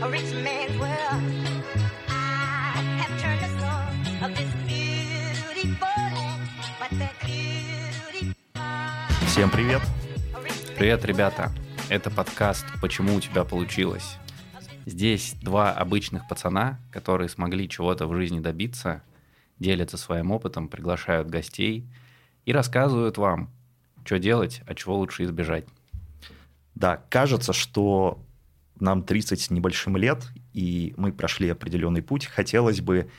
Всем привет! Привет, ребята! Это подкаст «Почему у тебя получилось?». Здесь два обычных пацана, которые смогли чего-то в жизни добиться, делятся своим опытом, приглашают гостей и рассказывают вам, что делать, а чего лучше избежать. Да, кажется, что нам 30 с небольшим лет, и мы прошли определенный путь. Хотелось бы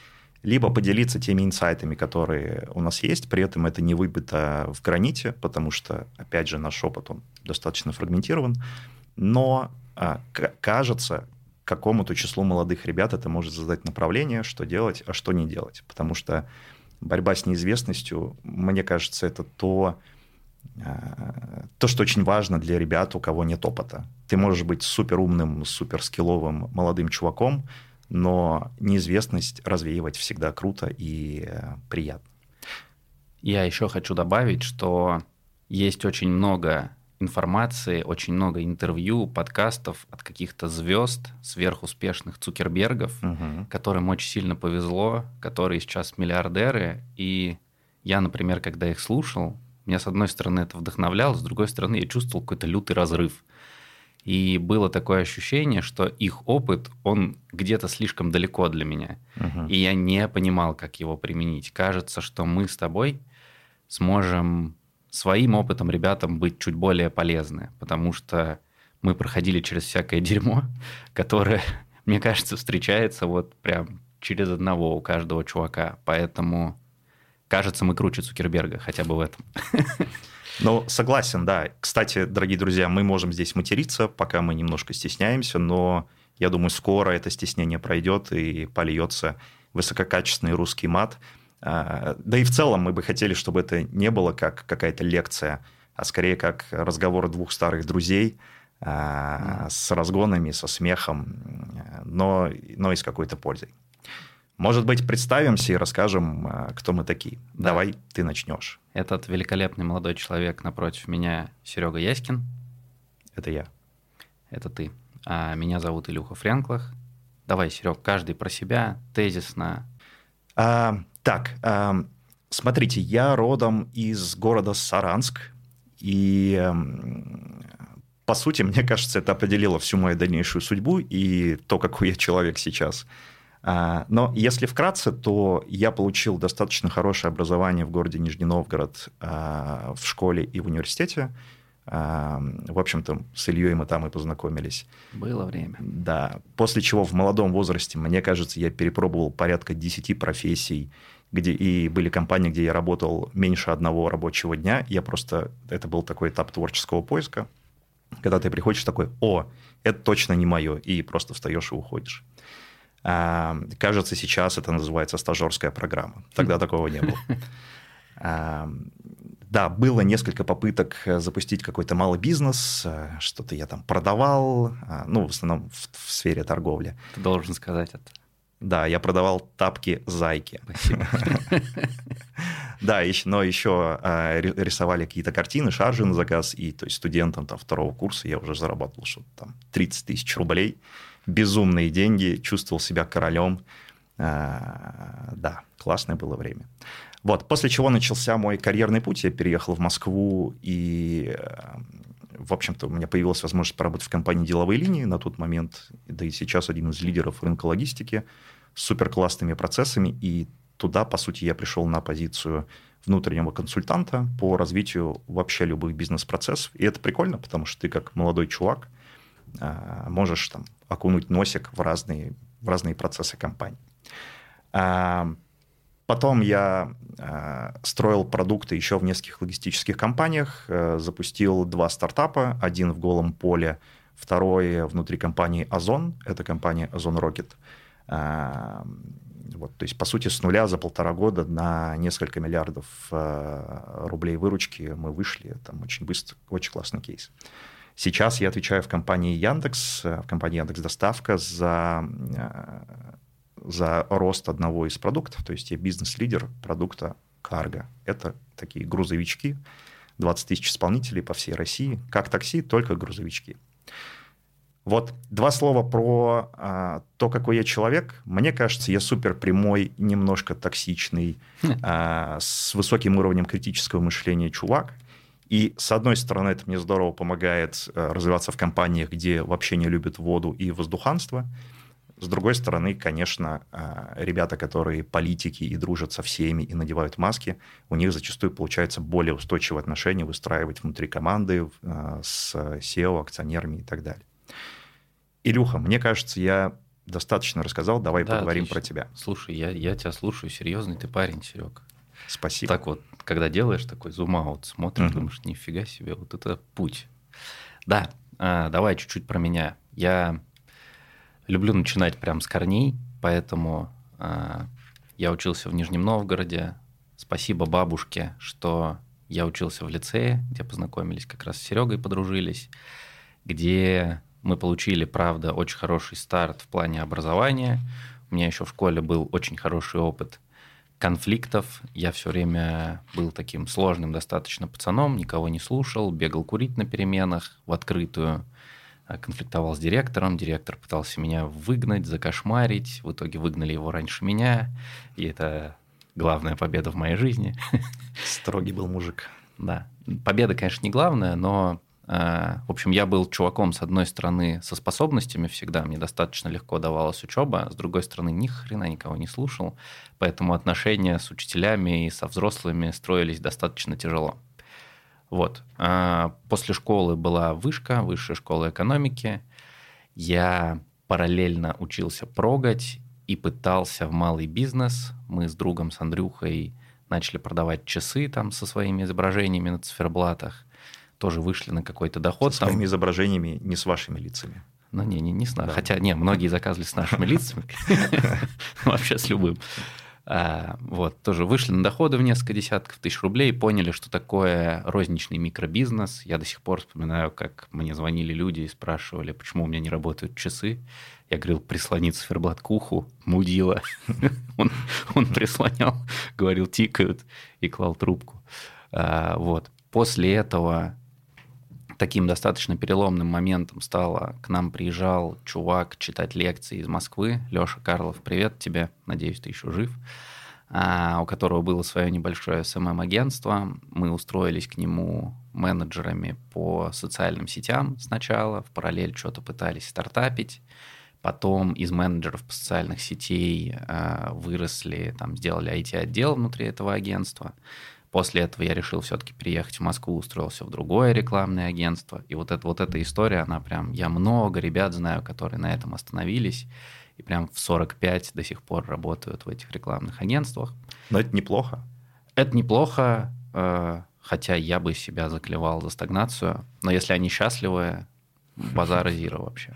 либо поделиться теми инсайтами, которые у нас есть, при этом это не выбито в граните, потому что, опять же, наш опыт, он достаточно фрагментирован, но кажется, какому-то числу молодых ребят это может задать направление, что делать, а что не делать. Потому что борьба с неизвестностью, мне кажется, это то, что очень важно для ребят, у кого нет опыта. Ты можешь быть суперумным, суперскилловым молодым чуваком, но неизвестность развеивать всегда круто и приятно. Я еще хочу добавить, что есть очень много информации, очень много интервью, подкастов от каких-то звезд, сверхуспешных Цукербергов, которым очень сильно повезло, которые сейчас миллиардеры. И я, например, когда их слушал, меня, с одной стороны, это вдохновляло, с другой стороны, я чувствовал какой-то лютый разрыв. И было такое ощущение, что их опыт, он где-то слишком далеко для меня. И я не понимал, как его применить. Кажется, что мы с тобой сможем своим опытом ребятам быть чуть более полезны, потому что мы проходили через всякое дерьмо, которое, мне кажется, встречается вот прям через одного у каждого чувака. Поэтому... кажется, мы круче Цукерберга, хотя бы в этом. Ну, согласен, да. Кстати, дорогие друзья, мы можем здесь материться, пока мы немножко стесняемся, но я думаю, скоро это стеснение пройдет и польется высококачественный русский мат. Да и в целом мы бы хотели, чтобы это не было как какая-то лекция, а скорее как разговор двух старых друзей с разгонами, со смехом, но и с какой-то пользой. Может быть, представимся и расскажем, кто мы такие. Да. Давай ты начнешь. Этот великолепный молодой человек напротив меня Серега Яськин. Это я. Это ты. А меня зовут Илья Френклах. Давай, Серег, каждый про себя, тезисно. Смотрите, я родом из города Саранск. И, по сути, мне кажется, это определило всю мою дальнейшую судьбу и то, какой я человек сейчас. Но если вкратце, то я получил достаточно хорошее образование в городе Нижний Новгород в школе и в университете. В общем-то, с Ильей мы там и познакомились. Было время. Да. После чего в молодом возрасте, мне кажется, я перепробовал порядка 10 профессий, и были компании, где я работал меньше одного рабочего дня. Это был такой этап творческого поиска, когда ты приходишь такой: о, это точно не мое, и просто встаешь и уходишь. Кажется, сейчас это называется стажерская программа. Тогда такого не было. Да, было несколько попыток запустить какой-то малый бизнес, что-то я там продавал, в основном в сфере торговли. Ты должен сказать это. Да, я продавал тапки-зайки. Спасибо. Да, но еще рисовали какие-то картины, шаржи на заказ, и то есть студентам второго курса я уже зарабатывал что-то там 30 тысяч рублей. Безумные деньги, чувствовал себя королем. Да, классное было время. Вот, после чего начался мой карьерный путь. Я переехал в Москву, и, в общем-то, у меня появилась возможность поработать в компании «Деловые линии» на тот момент, да и сейчас один из лидеров рынка логистики, с суперклассными процессами. И туда, по сути, я пришел на позицию внутреннего консультанта по развитию вообще любых бизнес-процессов. И это прикольно, потому что ты, как молодой чувак, можешь там окунуть носик в разные процессы компании. Потом я строил продукты еще в нескольких логистических компаниях, запустил 2 стартапа, один в голом поле, второй внутри компании «Озон», это компания «Озон Рокет». Вот, то есть, по сути, с нуля за 1,5 года на несколько миллиардов рублей выручки мы вышли, там очень быстро, очень классный кейс. Сейчас я отвечаю в компании Яндекс, в компании Яндекс.Доставка за рост одного из продуктов. То есть я бизнес-лидер продукта Cargo. Это такие грузовички, 20 тысяч исполнителей по всей России. Как такси, только грузовички. Вот два слова про то, какой я человек. Мне кажется, я супер прямой, немножко токсичный, с высоким уровнем критического мышления чувак. И, с одной стороны, это мне здорово помогает развиваться в компаниях, где вообще не любят воду и воздуханство. С другой стороны, конечно, ребята, которые политики и дружат со всеми и надевают маски, у них зачастую получается более устойчивые отношения выстраивать внутри команды с SEO, акционерами и так далее. Илюха, мне кажется, я достаточно рассказал, давай поговорим отлично. Про тебя. Слушай, я тебя слушаю, серьезный ты парень, Серег. Спасибо. Так вот, когда делаешь такой зум-аут, смотришь, думаешь, нифига себе, вот это путь. Да, давай чуть-чуть про меня. Я... люблю начинать прям с корней, поэтому я учился в Нижнем Новгороде. Спасибо бабушке, что я учился в лицее, где познакомились как раз с Серегой, подружились, где мы получили, правда, очень хороший старт в плане образования. У меня еще в школе был очень хороший опыт конфликтов. Я все время был таким сложным достаточно пацаном, никого не слушал, бегал курить на переменах в открытую. Конфликтовал с директором, директор пытался меня выгнать, закошмарить, в итоге выгнали его раньше меня, и это главная победа в моей жизни. Строгий был мужик. Да. Победа, конечно, не главная, но, в общем, я был чуваком, с одной стороны, со способностями всегда, мне достаточно легко давалась учеба, с другой стороны, ни хрена никого не слушал, поэтому отношения с учителями и со взрослыми строились достаточно тяжело. Вот. После школы была вышка, Высшая школа экономики. Я параллельно учился прогать и пытался в малый бизнес. Мы с другом, с Андрюхой, начали продавать часы там со своими изображениями на циферблатах. Тоже вышли на какой-то доход. С своими изображениями, не с вашими лицами. Ну, не с нами. Хотя, многие заказывали с нашими лицами. Вообще с любым. Вот, тоже вышли на доходы в несколько десятков тысяч рублей и поняли, что такое розничный микробизнес. Я до сих пор вспоминаю, как мне звонили люди и спрашивали, почему у меня не работают часы. Я говорил, прислони циферблат к уху, мудила. Он прислонял, говорил, тикают, и клал трубку. Вот. После этого таким достаточно переломным моментом стало, к нам приезжал чувак читать лекции из Москвы, Леша Карлов, привет тебе, надеюсь, ты еще жив, у которого было свое небольшое СММ-агентство. Мы устроились к нему менеджерами по социальным сетям сначала, в параллель что-то пытались стартапить, потом из менеджеров по социальных сетей выросли, там сделали IT-отдел внутри этого агентства. После этого я решил все-таки переехать в Москву, устроился в другое рекламное агентство. И вот эта история, она прям... Я много ребят знаю, которые на этом остановились. И прям в 45 до сих пор работают в этих рекламных агентствах. Но это неплохо. Это неплохо, хотя я бы себя заклевал за стагнацию. Но если они счастливы, базара зира вообще.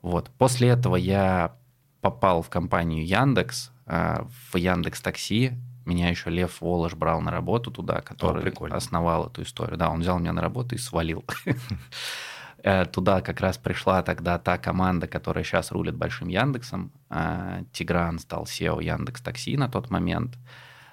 Вот. После этого я попал в компанию Яндекс, в Яндекс.Такси. Меня еще Лев Волож брал на работу туда, который основал эту историю. Да, он взял меня на работу и свалил. Туда как раз пришла тогда та команда, которая сейчас рулит большим Яндексом. Тигран стал CEO Яндекс.Такси на тот момент.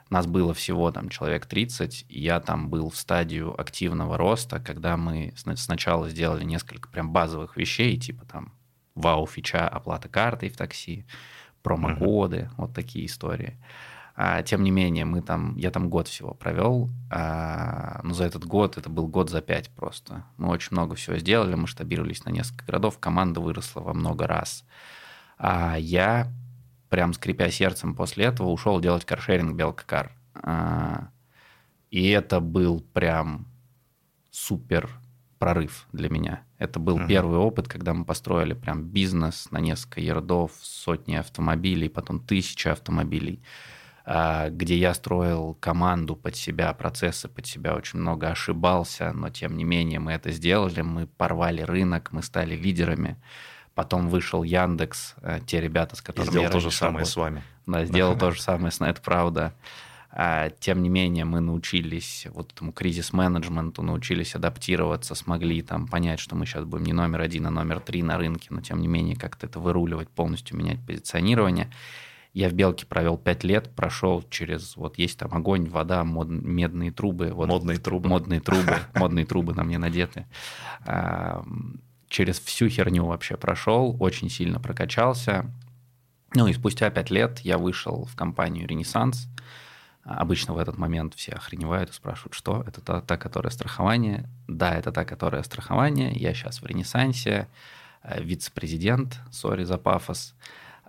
Нас было всего там человек 30. Я там был в стадию активного роста, когда мы сначала сделали несколько прям базовых вещей, типа там вау-фича, оплата картой в такси, промокоды, вот такие истории. Тем не менее, я там год всего провел, но за этот год, это был год за 5 просто. Мы очень много всего сделали, масштабировались на несколько городов, команда выросла во много раз. А я, прям скрипя сердцем после этого, ушел делать каршеринг BelkaCar. И это был прям супер прорыв для меня. Это был первый опыт, когда мы построили прям бизнес на несколько ярдов, сотни автомобилей, потом 1000 автомобилей, где я строил команду под себя, процессы под себя, очень много ошибался, но тем не менее мы это сделали, мы порвали рынок, мы стали лидерами. Потом вышел Яндекс, те ребята, с которыми я раньше работал. Сделал то же самое с вами. Да, сделал то же самое с нами, это правда. Тем не менее мы научились вот этому кризис-менеджменту, научились адаптироваться, смогли там понять, что мы сейчас будем не номер 1, а номер 3 на рынке, но тем не менее как-то это выруливать, полностью менять позиционирование. Я в Белке провел 5 лет, прошел через... Вот есть там огонь, вода, медные трубы. Вот, модные трубы. Модные трубы на мне надеты. через всю херню вообще прошел, очень сильно прокачался. Ну и спустя 5 лет я вышел в компанию «Ренессанс». Обычно в этот момент все охреневают и спрашивают, что это та, которая страхование. Да, это та, которая страхование. Я сейчас в «Ренессансе», вице-президент, сори за пафос,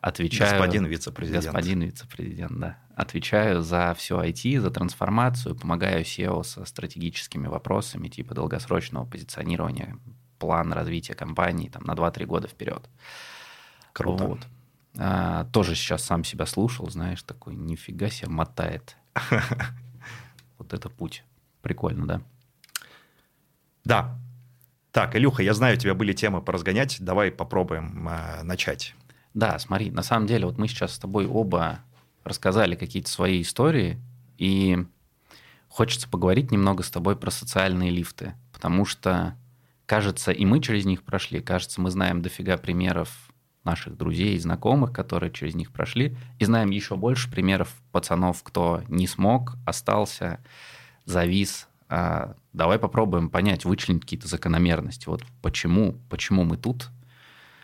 отвечаю... Господин вице-президент, да. Отвечаю за все IT, за трансформацию, помогаю SEO со стратегическими вопросами типа долгосрочного позиционирования, план развития компании там, на 2-3 года вперед. Круто. Вот. Тоже сейчас сам себя слушал, знаешь, такой, нифига себе мотает. Вот это путь. Прикольно, да? Да. Так, Илюха, я знаю, у тебя были темы поразгонять, давай попробуем начать. Да, смотри, на самом деле, вот мы сейчас с тобой оба рассказали какие-то свои истории, и хочется поговорить немного с тобой про социальные лифты, потому что, кажется, и мы через них прошли, кажется, мы знаем дофига примеров наших друзей и знакомых, которые через них прошли, и знаем еще больше примеров пацанов, кто не смог, остался, завис. Давай попробуем понять, вычленить какие-то закономерности. Вот почему мы тут,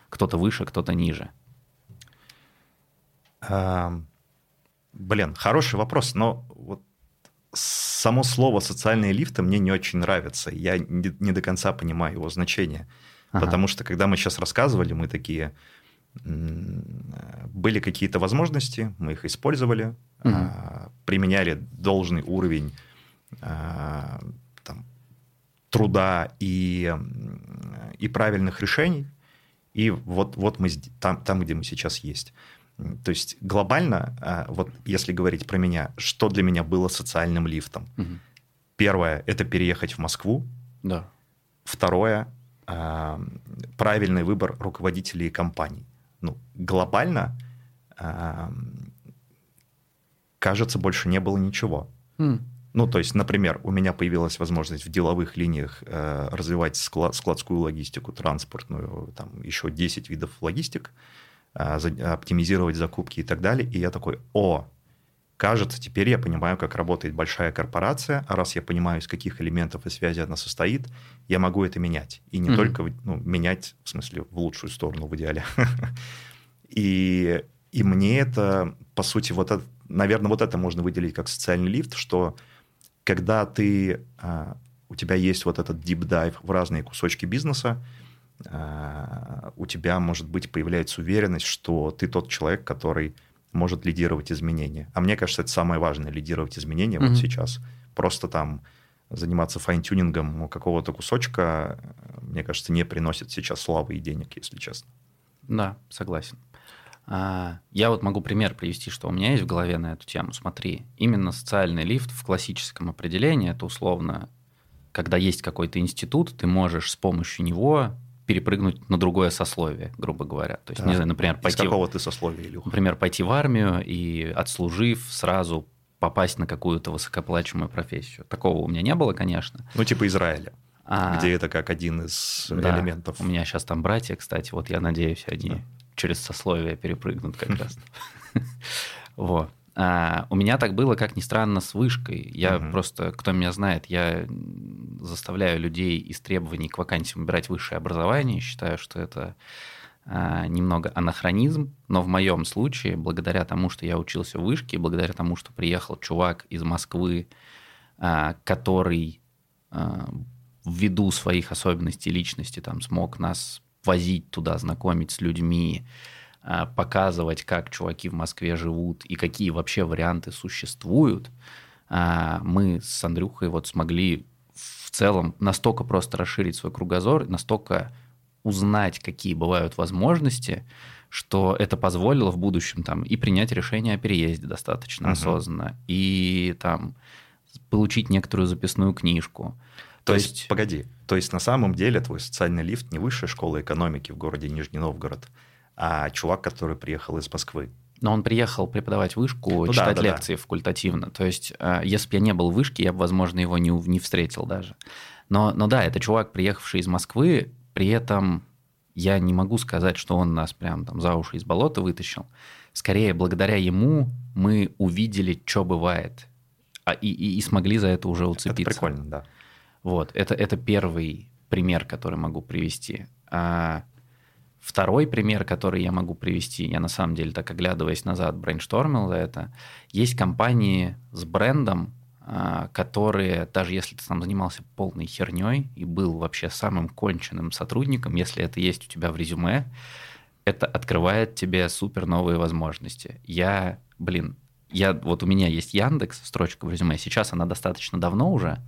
кто-то выше, кто-то ниже. Блин, хороший вопрос, но вот само слово «социальные лифты» мне не очень нравится. Я не до конца понимаю его значение. Ага. Потому что, когда мы сейчас рассказывали, мы такие... Были какие-то возможности, мы их использовали, применяли должный уровень там, труда и правильных решений, и вот мы там, где мы сейчас есть. То есть глобально, вот если говорить про меня, что для меня было социальным лифтом? Первое – это переехать в Москву. Да. Второе – правильный выбор руководителей компаний. Ну, глобально, кажется, больше не было ничего. Ну, то есть, например, у меня появилась возможность в деловых линиях развивать складскую логистику, транспортную, там еще 10 видов логистик, оптимизировать закупки и так далее. И я такой, кажется, теперь я понимаю, как работает большая корпорация, а раз я понимаю, из каких элементов и связей она состоит, я могу это менять. И не только менять, в смысле, в лучшую сторону в идеале. И мне это, по сути, вот это, наверное, вот это можно выделить как социальный лифт, что когда у тебя есть вот этот дип-дайв в разные кусочки бизнеса, у тебя, может быть, появляется уверенность, что ты тот человек, который может лидировать изменения. А мне кажется, это самое важное, лидировать изменения вот сейчас. Просто там заниматься файн-тюнингом какого-то кусочка, мне кажется, не приносит сейчас славы и денег, если честно. Да, согласен. Я вот могу пример привести, что у меня есть в голове на эту тему. Смотри, именно социальный лифт в классическом определении, это условно, когда есть какой-то институт, ты можешь с помощью него перепрыгнуть на другое сословие, грубо говоря. То есть, да. Не знаю, например, пойти... Из какого ты сословия, Илюха? Например, пойти в армию и, отслужив, сразу попасть на какую-то высокооплачиваемую профессию. Такого у меня не было, конечно. Ну, типа Израиля, где это как один из элементов. У меня сейчас там братья, кстати, вот я надеюсь, они через сословие перепрыгнут как раз. Вот. У меня так было, как ни странно, с вышкой. Я просто, кто меня знает, я заставляю людей из требований к вакансиям выбирать высшее образование. Считаю, что это немного анахронизм. Но в моем случае, благодаря тому, что я учился в вышке, благодаря тому, что приехал чувак из Москвы, который ввиду своих особенностей личности там, смог нас возить туда, знакомить с людьми, показывать, как чуваки в Москве живут и какие вообще варианты существуют, мы с Андрюхой вот смогли в целом настолько просто расширить свой кругозор, настолько узнать, какие бывают возможности, что это позволило в будущем там и принять решение о переезде достаточно осознанно, и там получить некоторую записную книжку. То есть, погоди, то есть на самом деле твой социальный лифт не высшая школа экономики в городе Нижний Новгород, а чувак, который приехал из Москвы. Но он приехал преподавать вышку, читать лекции факультативно. То есть, если бы я не был в вышке, я бы, возможно, его не встретил даже. Но да, это чувак, приехавший из Москвы, при этом я не могу сказать, что он нас прям там за уши из болота вытащил. Скорее, благодаря ему мы увидели, что бывает, и смогли за это уже уцепиться. Это прикольно, да. Вот, это первый пример, который могу привести. Второй пример, который я могу привести, я на самом деле, так оглядываясь назад, брейнштормил за это, есть компании с брендом, которые, даже если ты там занимался полной херней и был вообще самым конченным сотрудником, если это есть у тебя в резюме, это открывает тебе супер новые возможности. У меня есть Яндекс, строчка в резюме, сейчас она достаточно давно уже,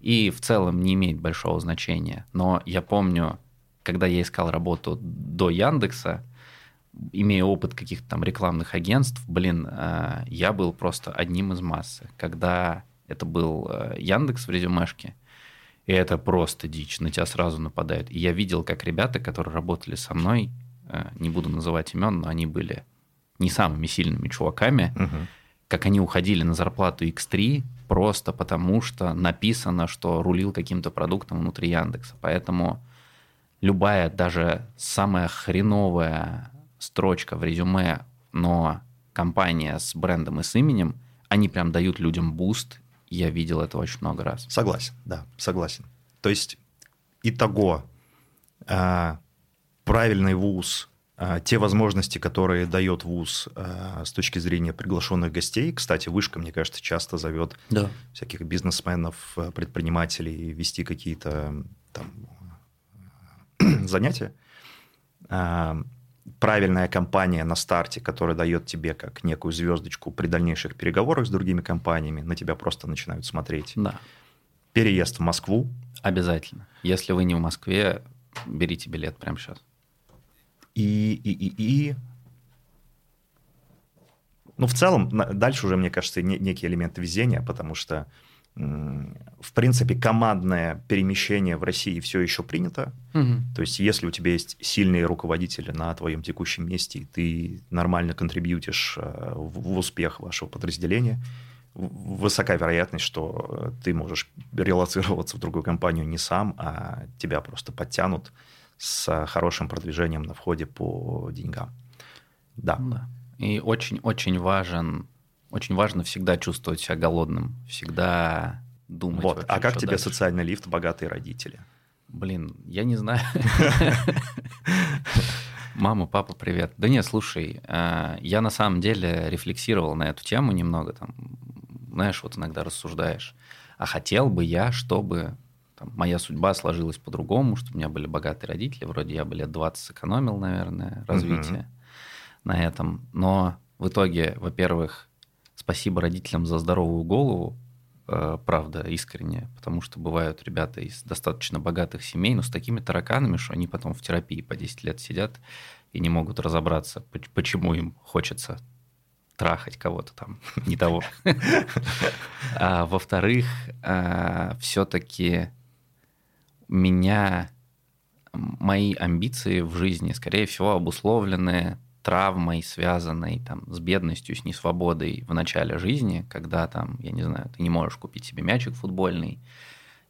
и в целом не имеет большого значения, но я помню, когда я искал работу до Яндекса, имея опыт каких-то там рекламных агентств, я был просто одним из массы. Когда это был Яндекс в резюмешке, и это просто дичь, на тебя сразу нападают. И я видел, как ребята, которые работали со мной, не буду называть имен, но они были не самыми сильными чуваками, как они уходили на зарплату X3 просто потому, что написано, что рулил каким-то продуктом внутри Яндекса. Поэтому любая, даже самая хреновая строчка в резюме, но компания с брендом и с именем, они прям дают людям буст. Я видел это очень много раз. Согласен, да, согласен. То есть, итого, правильный вуз, те возможности, которые дает вуз с точки зрения приглашенных гостей. Кстати, Вышка, мне кажется, часто зовет всяких бизнесменов, предпринимателей вести какие-то там занятия. Правильная компания на старте, которая дает тебе как некую звездочку при дальнейших переговорах с другими компаниями, на тебя просто начинают смотреть. Да. Переезд в Москву. Обязательно. Если вы не в Москве, берите билет прямо сейчас. Ну, в целом, дальше уже, мне кажется, некий элемент везения, потому что, в принципе, командное перемещение в России все еще принято. То есть, если у тебя есть сильные руководители на твоем текущем месте, и ты нормально контрибьютишь в успех вашего подразделения, высока вероятность, что ты можешь релоцироваться в другую компанию не сам, а тебя просто подтянут с хорошим продвижением на входе по деньгам. Да. И очень важно всегда чувствовать себя голодным, всегда думать. Вот. А как тебе социальный лифт, богатые родители? Я не знаю. Мама, папа, привет. Да нет, слушай, я на самом деле рефлексировал на эту тему немного. Там, знаешь, вот иногда рассуждаешь. А хотел бы я, чтобы там моя судьба сложилась по-другому, чтобы у меня были богатые родители. Вроде я бы лет 20 сэкономил, наверное, развитие на этом. Но в итоге, во-первых, спасибо родителям за здоровую голову, правда, искренне, потому что бывают ребята из достаточно богатых семей, но с такими тараканами, что они потом в терапии по 10 лет сидят и не могут разобраться, почему им хочется трахать кого-то там, не того. Во-вторых, все-таки мои амбиции в жизни, скорее всего, обусловлены травмой, связанной там с бедностью, с несвободой в начале жизни, когда там, я не знаю, ты не можешь купить себе мячик футбольный,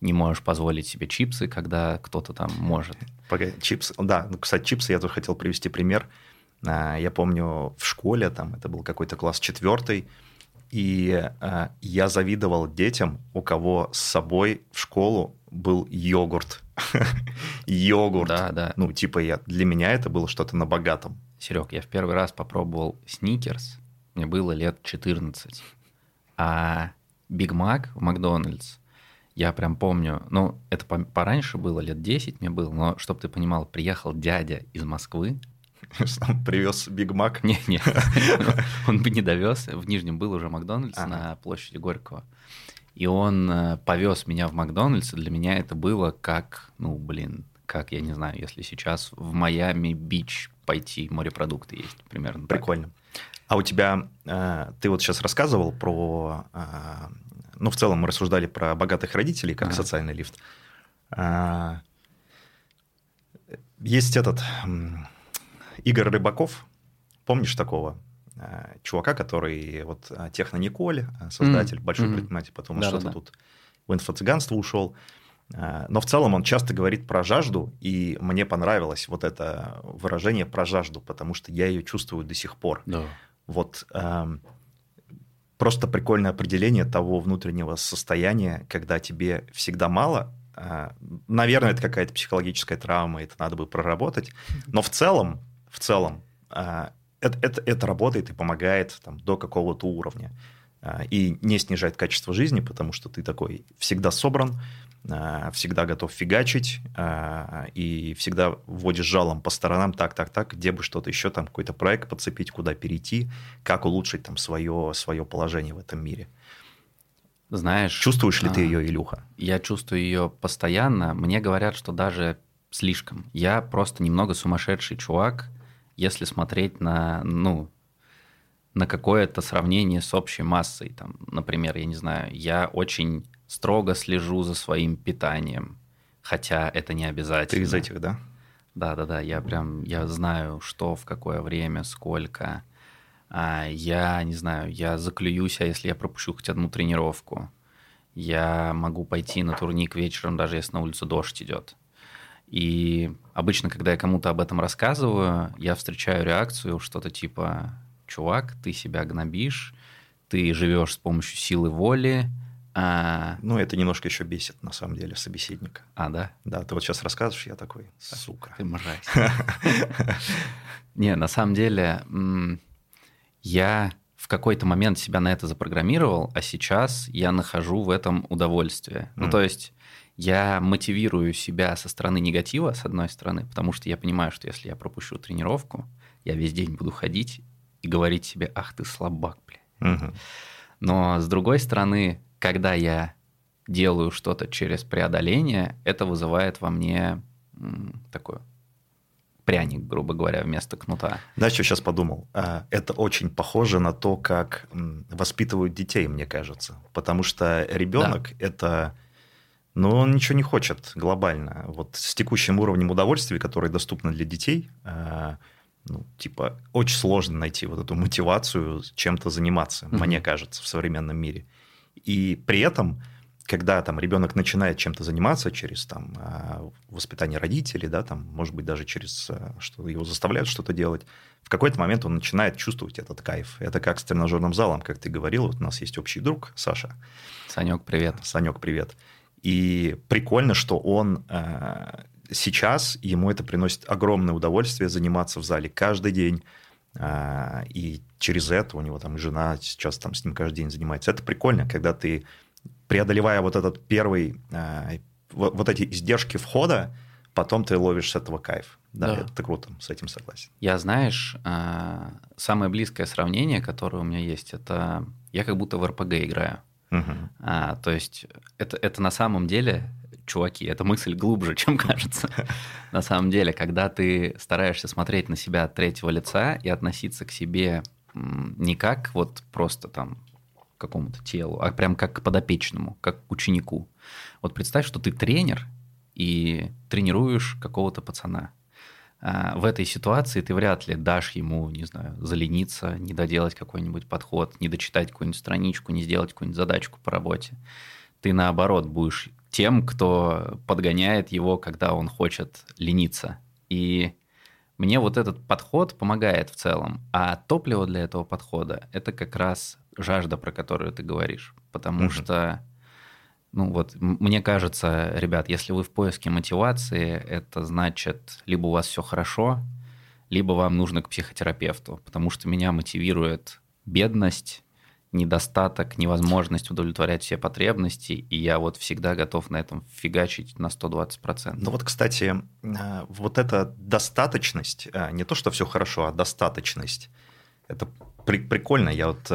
не можешь позволить себе чипсы, когда кто-то там может. Чипсы, да, кстати, чипсы, я тоже хотел привести пример. Я помню, в школе, там, это был какой-то класс 4, и я завидовал детям, у кого с собой в школу был йогурт. Да. Ну, типа, для меня это было что-то на богатом. Серег, я в первый раз попробовал сникерс, мне было лет 14, а Биг Мак в Макдональдс, я прям помню, ну, это пораньше было, лет 10 мне было, но, чтобы ты понимал, приехал дядя из Москвы. Сам привез Биг Мак? Нет, он бы не довез, в Нижнем был уже Макдональдс на площади Горького, и он повез меня в Макдональдс, и для меня это было как, как, я не знаю, если сейчас в Майами-Бич пойти морепродукты есть, примерно. Прикольно. Так. А у тебя, ты вот сейчас рассказывал про, в целом мы рассуждали про богатых родителей, как социальный лифт. Есть этот Игорь Рыбаков, помнишь такого чувака, который вот Техно-Николь, создатель, большой предприниматель, потом тут в инфо-цыганство ушел. Но в целом он часто говорит про жажду, и мне понравилось вот это выражение про жажду, потому что я ее чувствую до сих пор. Да. Вот просто прикольное определение того внутреннего состояния, когда тебе всегда мало, Наверное, это какая-то психологическая травма, это надо бы проработать. Но в целом это работает и помогает там, до какого-то уровня. И не снижает качество жизни, потому что ты такой всегда собран, всегда готов фигачить, и всегда водишь жалом по сторонам, так, где бы что-то еще, там какой-то проект подцепить, куда перейти, как улучшить там свое положение в этом мире. Знаешь... Чувствуешь ли ты ее, Илюха? Я чувствую ее постоянно. Мне говорят, что даже слишком. Я просто немного сумасшедший чувак, если смотреть на какое-то сравнение с общей массой. Там, например, я не знаю, я очень строго слежу за своим питанием, хотя это не обязательно. Ты из этих, да? Да, я знаю, что, в какое время, сколько. Я, не знаю, я заклююсь, а если я пропущу хоть одну тренировку. Я могу пойти на турник вечером, даже если на улице дождь идет. И обычно, когда я кому-то об этом рассказываю, я встречаю реакцию, что-то типа... Чувак, ты себя гнобишь, ты живешь с помощью силы воли. Это немножко еще бесит, на самом деле, собеседника. Да? Да, ты вот сейчас рассказываешь, я такой, сука. Ты мразь. Не, на самом деле, я в какой-то момент себя на это запрограммировал, а сейчас я нахожу в этом удовольствие. Ну, то есть, я мотивирую себя со стороны негатива, с одной стороны, потому что я понимаю, что если я пропущу тренировку, я весь день буду ходить и говорить себе, ах ты слабак, бля. Угу. Но с другой стороны, когда я делаю что-то через преодоление, это вызывает во мне такой пряник, грубо говоря, вместо кнута. Знаешь, что сейчас подумал? Это очень похоже на то, как воспитывают детей, мне кажется. Потому что ребенок это... Но он ничего не хочет глобально. Вот с текущим уровнем удовольствия, которое доступно для детей... очень сложно найти вот эту мотивацию чем-то заниматься, мне кажется, в современном мире. И при этом, когда там ребенок начинает чем-то заниматься через там, воспитание родителей, да, там, может быть, даже через что его заставляют что-то делать, в какой-то момент он начинает чувствовать этот кайф. Это как с тренажерным залом, как ты говорил. Вот у нас есть общий друг Саша. Санек, привет. Санек, привет. И прикольно, что он... Сейчас ему это приносит огромное удовольствие заниматься в зале каждый день. И через это у него там жена сейчас там с ним каждый день занимается. Это прикольно, когда ты, преодолевая вот этот первый, вот эти издержки входа, потом ты ловишь с этого кайф. Да. Это круто, с этим согласен. Я, знаешь, самое близкое сравнение, которое у меня есть, это я как будто в РПГ играю. Угу. То есть это на самом деле... Чуваки, эта мысль глубже, чем кажется. На самом деле, когда ты стараешься смотреть на себя от третьего лица и относиться к себе не как вот просто там к какому-то телу, а прям как к подопечному, как к ученику. Вот представь, что ты тренер и тренируешь какого-то пацана. В этой ситуации ты вряд ли дашь ему, не знаю, залениться, не доделать какой-нибудь подход, не дочитать какую-нибудь страничку, не сделать какую-нибудь задачку по работе. Ты, наоборот, будешь тем, кто подгоняет его, когда он хочет лениться. И мне вот этот подход помогает в целом. А топливо для этого подхода – это как раз жажда, про которую ты говоришь. Потому что, мне кажется, ребят, если вы в поиске мотивации, это значит, либо у вас все хорошо, либо вам нужно к психотерапевту. Потому что меня мотивирует бедность, недостаток, невозможность удовлетворять все потребности, и я вот всегда готов на этом фигачить на 120%. Ну вот, кстати, вот эта достаточность, не то, что все хорошо, а достаточность, это прикольно. Я вот,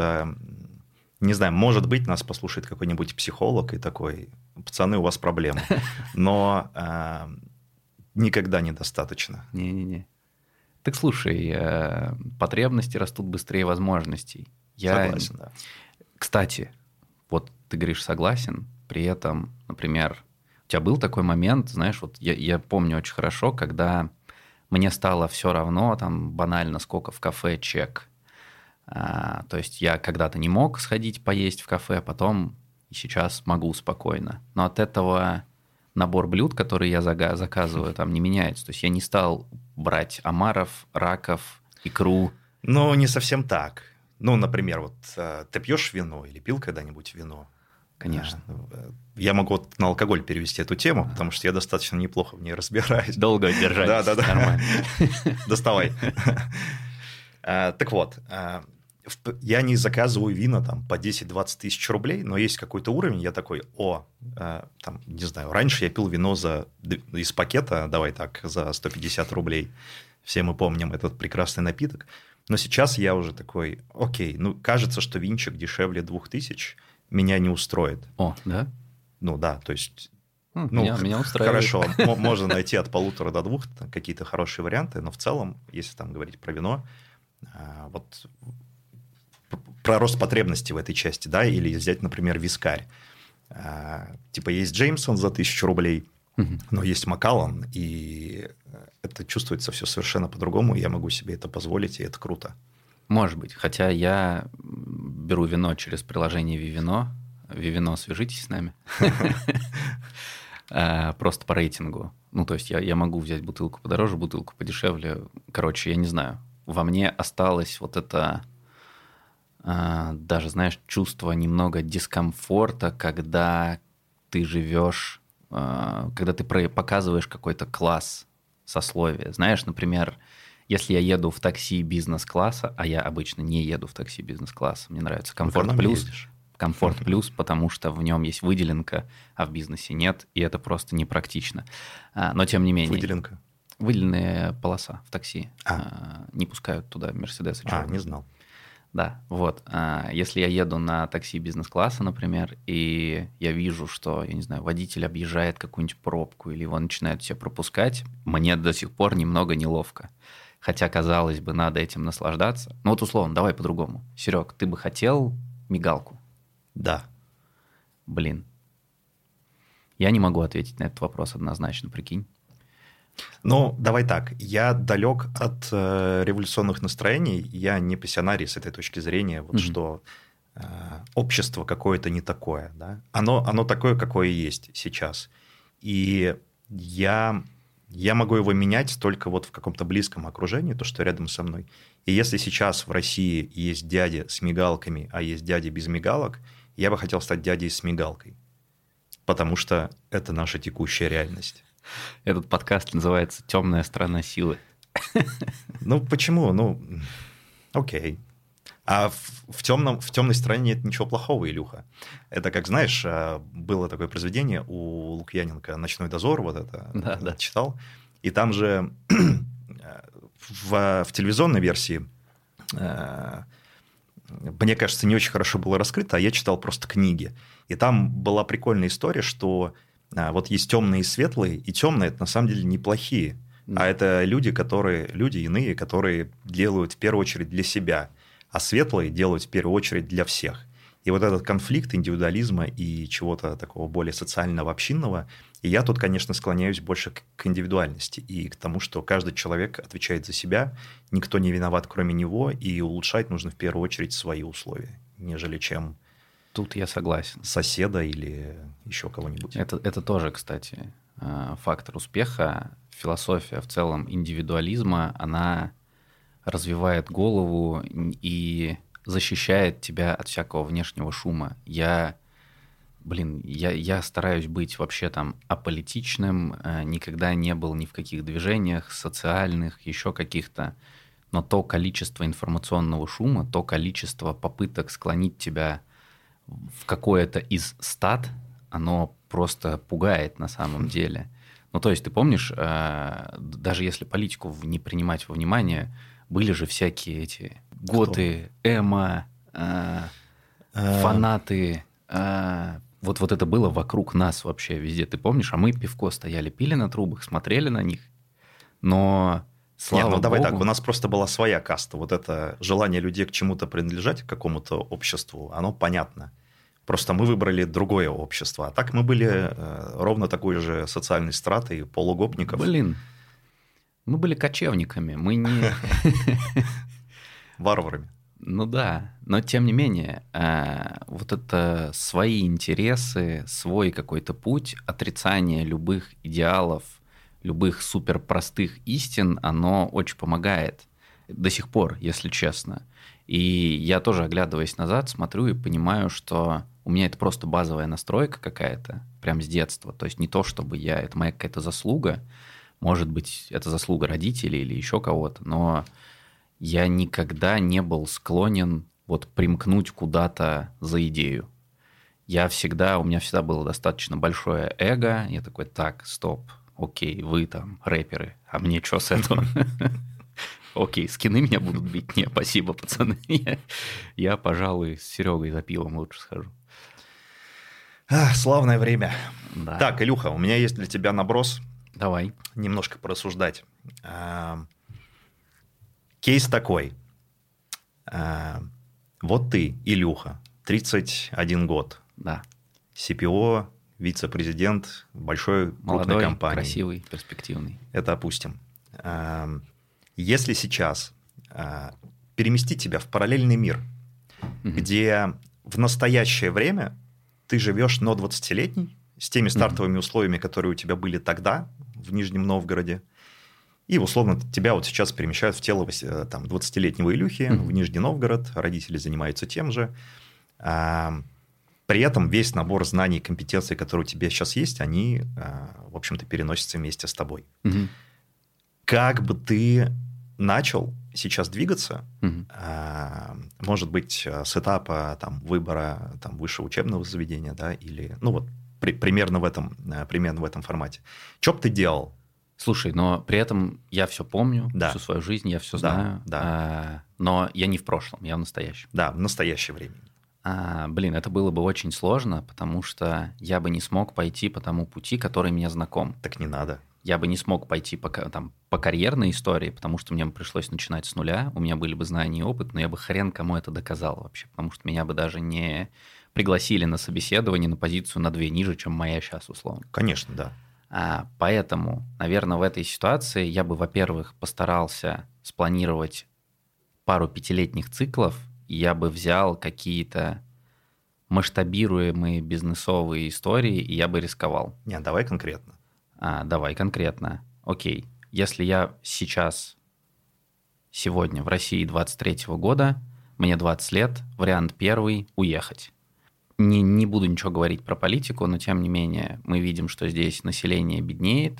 не знаю, может быть, нас послушает какой-нибудь психолог и такой, пацаны, у вас проблемы, но никогда недостаточно. Не-не-не. Так слушай, потребности растут быстрее возможностей. Я... Согласен, да. Кстати, вот ты говоришь согласен, при этом, например, у тебя был такой момент, знаешь, вот я помню очень хорошо, когда мне стало все равно, там, банально, сколько в кафе чек. То есть я когда-то не мог сходить поесть в кафе, а потом и сейчас могу спокойно. Но от этого набор блюд, которые я заказываю, там не меняется. То есть я не стал брать омаров, раков, икру. Ну, не совсем так. Ну, например, вот ты пьешь вино или пил когда-нибудь вино, Конечно. Я могу вот на алкоголь перевести эту тему, потому что я достаточно неплохо в ней разбираюсь. Долго держать. Да. Нормально. Доставай. Так вот, я не заказываю вина там, по 10-20 тысяч рублей, но есть какой-то уровень, я такой, там, не знаю, раньше я пил вино из пакета, давай так, за 150 рублей. Все мы помним этот прекрасный напиток. Но сейчас я уже такой, окей, ну, кажется, что винчик дешевле 2000 меня не устроит. О, да? Ну, да, то есть... Меня устраивает. Хорошо, можно найти от 1,5 до 2 какие-то хорошие варианты, но в целом, если там говорить про вино, вот про рост потребности в этой части, да, или взять, например, вискарь. Типа есть Джеймсон за 1000 рублей, но есть Macallan, и это чувствуется все совершенно по-другому, я могу себе это позволить, и это круто. Может быть, хотя я беру вино через приложение Вивино. Вивино, свяжитесь с нами. Просто по рейтингу. Ну, то есть я могу взять бутылку подороже, бутылку подешевле. Короче, я не знаю. Во мне осталось вот это, даже, знаешь, чувство немного дискомфорта, когда ты живешь, когда ты показываешь какой-то класс сословия. Знаешь, например... Если я еду в такси бизнес-класса, а я обычно не еду в такси бизнес-класса, мне нравится комфорт плюс. Комфорт плюс, потому что в нем есть выделенка, а в бизнесе нет, и это просто непрактично. Но тем не менее... Выделенка? Выделенная полоса в такси. Не пускают туда Мерседесы. Не знал. Да, вот. Если я еду на такси бизнес-класса, например, и я вижу, что, я не знаю, водитель объезжает какую-нибудь пробку, или его начинают все пропускать, мне до сих пор немного неловко. Хотя, казалось бы, надо этим наслаждаться. Ну вот условно, давай по-другому. Серег, ты бы хотел мигалку? Да. Блин. Я не могу ответить на этот вопрос однозначно, прикинь. Ну, давай так. Я далек от революционных настроений. Я не пассионарий с этой точки зрения, вот что общество какое-то не такое. Да? Оно такое, какое есть сейчас. И я могу его менять только вот в каком-то близком окружении, то, что рядом со мной. И если сейчас в России есть дяди с мигалками, а есть дяди без мигалок, я бы хотел стать дядей с мигалкой, потому что это наша текущая реальность. Этот подкаст называется «Темная сторона силы». Ну, почему? Ну, окей. А в темной стороне нет ничего плохого, Илюха. Это, как знаешь, было такое произведение у Лукьяненко «Ночной дозор», вот это читал. И там же в телевизионной версии, мне кажется, не очень хорошо было раскрыто, а я читал просто книги. И там была прикольная история, что вот есть темные и светлые, и темные – это на самом деле неплохие. А это люди иные, которые делают в первую очередь для себя, а светлые делают в первую очередь для всех. И вот этот конфликт индивидуализма и чего-то такого более социального, общинного, и я тут, конечно, склоняюсь больше к индивидуальности и к тому, что каждый человек отвечает за себя, никто не виноват, кроме него, и улучшать нужно в первую очередь свои условия, нежели чем... Тут я согласен. Соседа или еще кого-нибудь. Это тоже, кстати, фактор успеха. Философия в целом индивидуализма, она... развивает голову и защищает тебя от всякого внешнего шума. Я стараюсь быть вообще там аполитичным, никогда не был ни в каких движениях социальных, еще каких-то. Но то количество информационного шума, то количество попыток склонить тебя в какое-то из стад, оно просто пугает на самом деле. Ну, то есть ты помнишь, даже если политику не принимать во внимание, были же всякие эти готы, эмо, фанаты. Вот это было вокруг нас вообще везде, ты помнишь? А мы пивко стояли, пили на трубах, смотрели на них. Но слава богу... давай так, у нас просто была своя каста. Вот это желание людей к чему-то принадлежать, к какому-то обществу, оно понятно. Просто мы выбрали другое общество. А так мы были ровно такой же социальной стратой полугопников. Блин. Мы были кочевниками, мы не... Варварами. Ну да, но тем не менее, вот это свои интересы, свой какой-то путь, отрицание любых идеалов, любых суперпростых истин, оно очень помогает до сих пор, если честно. И я тоже, оглядываясь назад, смотрю и понимаю, что У меня это просто базовая настройка какая-то, прям с детства. То есть не то, чтобы я... Это моя какая-то заслуга. Может быть, это заслуга родителей или еще кого-то. Но я никогда не был склонен вот примкнуть куда-то за идею. У меня всегда было достаточно большое эго. Я такой, так, стоп, окей, вы там рэперы, а мне что с этого? Окей, скины меня будут бить. Не, спасибо, пацаны. Я, пожалуй, с Серегой за пивом лучше схожу. Славное время. Да. Так, Илюха, у меня есть для тебя наброс. Давай. Немножко порассуждать. Кейс такой. Вот ты, Илюха, 31 год. Да. CPO, вице-президент большой крупной компании. Молодой, красивый, перспективный. Это опустим. Если сейчас переместить тебя в параллельный мир, где в настоящее время ты живешь, но 20-летний, с теми стартовыми условиями, которые у тебя были тогда в Нижнем Новгороде, и, условно, тебя вот сейчас перемещают в тело там, 20-летнего Илюхи в Нижний Новгород, родители занимаются тем же. При этом весь набор знаний и компетенций, которые у тебя сейчас есть, они, в общем-то, переносятся вместе с тобой. Как бы ты начал сейчас двигаться, может быть, с этапа там, выбора там, высшего учебного заведения, да, или, ну, вот, примерно в этом формате. Что бы ты делал? Слушай, но при этом я все помню, всю свою жизнь, я все знаю, но я не в прошлом, я в настоящем. Да, в настоящее время. Блин, это было бы очень сложно, потому что я бы не смог пойти по тому пути, который мне знаком. Так не надо. Я бы не смог пойти по карьерной истории, потому что мне бы пришлось начинать с нуля, у меня были бы знания и опыт, но я бы хрен кому это доказал вообще, потому что меня бы даже не пригласили на собеседование на позицию на 2 ниже, чем моя сейчас, условно. Конечно, да. Поэтому, наверное, в этой ситуации я бы, во-первых, постарался спланировать пару 5-летних циклов, и я бы взял какие-то масштабируемые бизнесовые истории, и я бы рисковал. Нет, давай конкретно. Окей. Если я сегодня в России 23-го года, мне 20 лет, вариант первый – уехать. Не буду ничего говорить про политику, но тем не менее мы видим, что здесь население беднеет,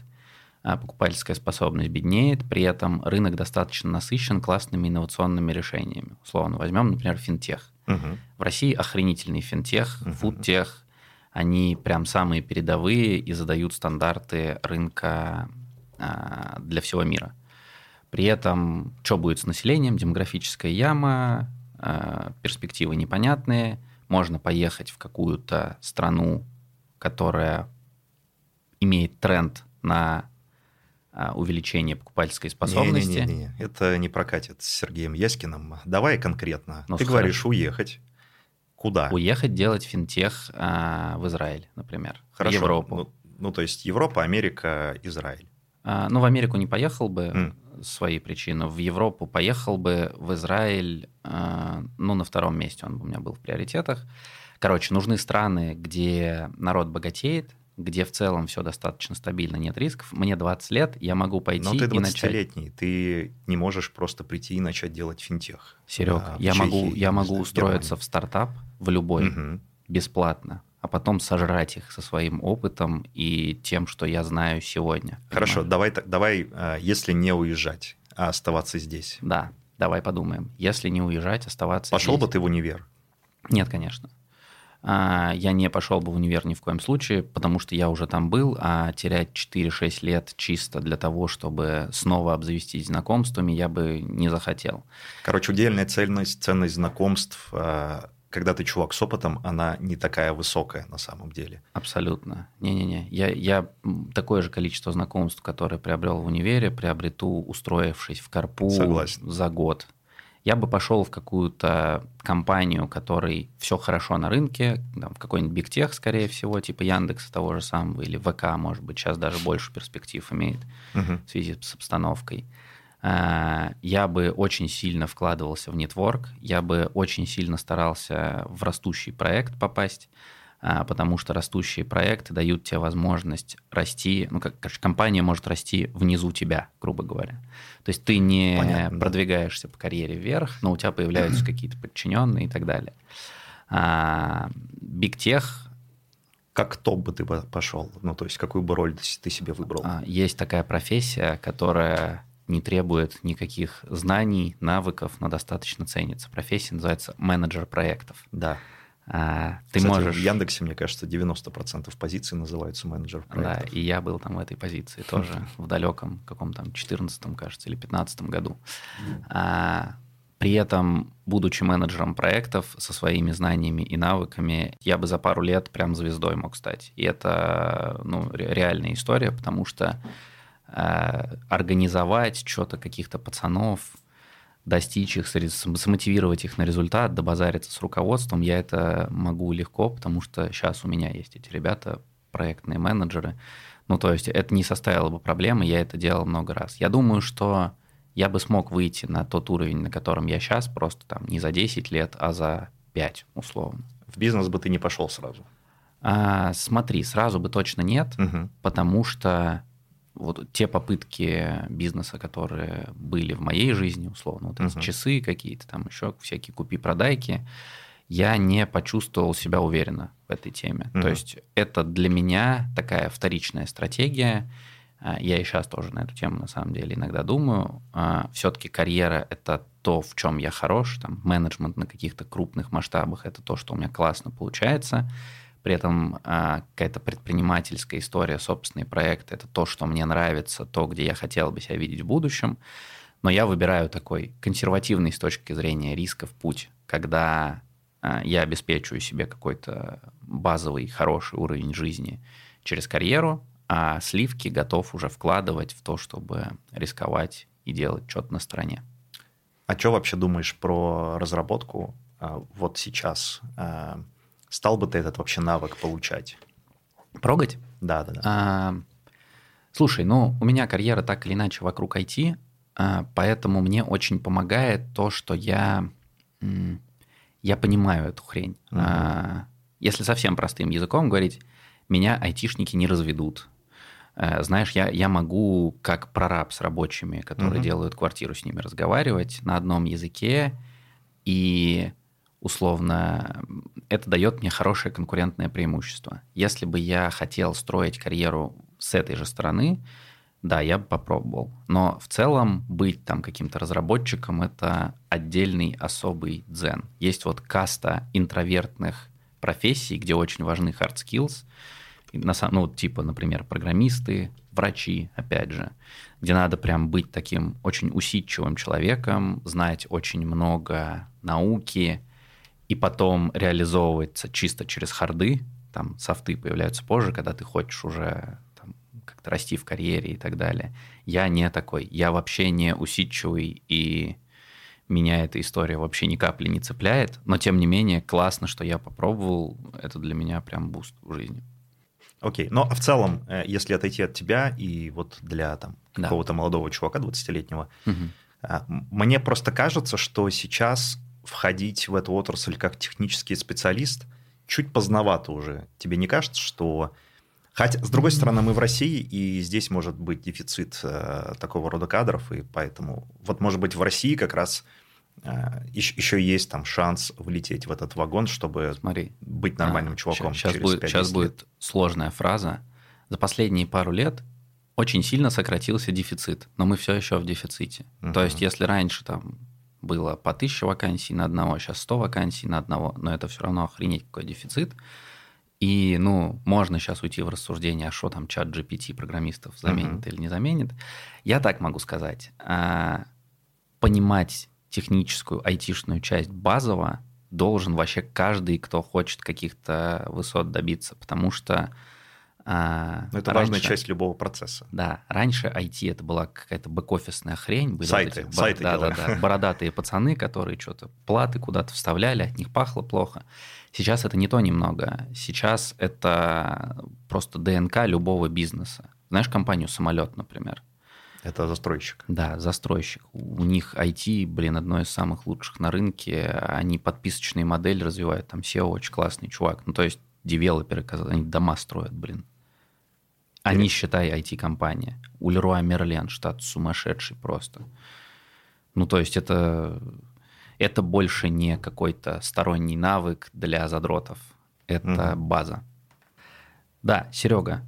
покупательская способность беднеет, при этом рынок достаточно насыщен классными инновационными решениями. Условно возьмем, например, финтех. В России охренительный финтех, фудтех. Они прям самые передовые и задают стандарты рынка для всего мира. При этом, что будет с населением, демографическая яма, перспективы непонятные. Можно поехать в какую-то страну, которая имеет тренд на увеличение покупательской способности. Не-не-не, это не прокатит с Сергеем Яськиным. Давай конкретно. Ты говоришь уехать. Куда? Уехать делать финтех в Израиль, например. Хорошо. В Европу. Ну, то есть Европа, Америка, Израиль. В Америку не поехал бы, свои причины. В Европу поехал бы, в Израиль, на втором месте он у меня был в приоритетах. Короче, нужны страны, где народ богатеет, где в целом все достаточно стабильно, нет рисков. Мне 20 лет, я могу пойти и начать... Но ты 20-летний, ты не можешь просто прийти и начать делать финтех. Серег, я могу устроиться в стартап, в любой, бесплатно, а потом сожрать их со своим опытом и тем, что я знаю сегодня. Хорошо, давай, если не уезжать, а оставаться здесь. Да, давай подумаем. Если не уезжать, оставаться здесь. Пошел бы ты в универ? Нет, конечно. Я не пошел бы в универ ни в коем случае, потому что я уже там был, а терять 4-6 лет чисто для того, чтобы снова обзавестись знакомствами, я бы не захотел. Короче, удельная ценность знакомств, когда ты чувак с опытом, она не такая высокая на самом деле. Абсолютно. Не-не-не. Я такое же количество знакомств, которое приобрел в универе, приобрету, устроившись в Карпу. Согласен. За год. Я бы пошел в какую-то компанию, которой все хорошо на рынке, там, в какой-нибудь бигтех, скорее всего, типа Яндекса того же самого, или ВК, может быть, сейчас даже больше перспектив имеет в связи с обстановкой. Я бы очень сильно вкладывался в нетворк, я бы очень сильно старался в растущий проект попасть, потому что растущие проекты дают тебе возможность расти, компания может расти внизу тебя, грубо говоря. То есть ты не Понятно, продвигаешься по карьере вверх, но у тебя появляются какие-то подчиненные и так далее. бигтех. Как топ бы ты пошел? Ну, то есть, какую бы роль ты себе выбрал? Есть такая профессия, которая не требует никаких знаний, навыков, но достаточно ценится. Профессия называется менеджер проектов. Да. Ты Кстати, можешь... в Яндексе, мне кажется, 90% позиций называются менеджер проектов. Да, и я был там в этой позиции тоже в далеком каком-то 14-м, кажется, или 15-м году. При этом, будучи менеджером проектов со своими знаниями и навыками, я бы за пару лет прям звездой мог стать. И это реальная история, потому что организовать что-то каких-то пацанов, достичь их, замотивировать их на результат, добазариться с руководством, я это могу легко, потому что сейчас у меня есть эти ребята, проектные менеджеры. Ну, то есть это не составило бы проблемы, я это делал много раз. Я думаю, что я бы смог выйти на тот уровень, на котором я сейчас, просто там не за 10 лет, а за 5, условно. В бизнес бы ты не пошел сразу? Смотри, сразу бы точно нет, потому что вот те попытки бизнеса, которые были в моей жизни, условно, вот эти часы какие-то, там еще всякие купи-продайки, я не почувствовал себя уверенно в этой теме. То есть это для меня такая вторичная стратегия. Я и сейчас тоже на эту тему, на самом деле, иногда думаю. Все-таки карьера – это то, в чем я хорош. Там, менеджмент на каких-то крупных масштабах – это то, что у меня классно получается. При этом какая-то предпринимательская история, собственные проекты – это то, что мне нравится, то, где я хотел бы себя видеть в будущем. Но я выбираю такой консервативный с точки зрения рисков путь, когда я обеспечиваю себе какой-то базовый хороший уровень жизни через карьеру, а сливки готов уже вкладывать в то, чтобы рисковать и делать что-то на стороне. А что вообще думаешь про разработку вот сейчас? Стал бы ты этот вообще навык получать? Прогать? Да. Слушай, у меня карьера так или иначе вокруг IT, поэтому мне очень помогает то, что я понимаю эту хрень. Если совсем простым языком говорить, меня айтишники не разведут. Знаешь, я могу, как прораб с рабочими, которые делают квартиру, с ними разговаривать на одном языке, и, условно, это дает мне хорошее конкурентное преимущество. Если бы я хотел строить карьеру с этой же стороны, да, я бы попробовал. Но в целом быть там каким-то разработчиком – это отдельный особый дзен. Есть вот каста интровертных профессий, где очень важны hard skills, типа, например, программисты, врачи, опять же, где надо прям быть таким очень усидчивым человеком, знать очень много науки и потом реализовываться чисто через харды. Там софты появляются позже, когда ты хочешь уже там как-то расти в карьере и так далее. Я не такой. Я вообще не усидчивый, и меня эта история вообще ни капли не цепляет. Но, тем не менее, классно, что я попробовал. Это для меня прям буст в жизни. Окей. Ну, а в целом, если отойти от тебя и вот для там какого-то молодого чувака, 20-летнего, мне просто кажется, что сейчас входить в эту отрасль как технический специалист чуть поздновато уже. Тебе не кажется, что... Хотя, с другой стороны, мы в России, и здесь может быть дефицит такого рода кадров, и поэтому... Вот, может быть, в России как раз еще есть там шанс влететь в этот вагон, чтобы быть нормальным чуваком через 5-10 лет. Сейчас будет сложная фраза. За последние пару лет очень сильно сократился дефицит, но мы все еще в дефиците. То есть, если раньше там было по 1000 вакансий на одного, сейчас 100 вакансий на одного, но это все равно охренеть какой дефицит. И, можно сейчас уйти в рассуждение, а что там чат GPT программистов заменит или не заменит. Я так могу сказать. Понимать техническую, айтишную часть базово должен вообще каждый, кто хочет каких-то высот добиться, потому что... это важная часть любого процесса. Да. Раньше IT это была какая-то бэк-офисная хрень. Были сайты бородатые пацаны, которые что-то платы куда-то вставляли, от них пахло плохо. Сейчас это не то немного. Сейчас это просто ДНК любого бизнеса. Знаешь компанию «Самолет», например? Это застройщик. Да, застройщик. У них IT, одно из самых лучших на рынке. Они подписочные модели развивают. Там SEO очень классный чувак. То есть девелоперы, они дома строят, Они, считай, IT-компания. У Леруа Мерлен штат сумасшедший просто. То есть это... Это больше не какой-то сторонний навык для задротов. Это база. Да, Серега,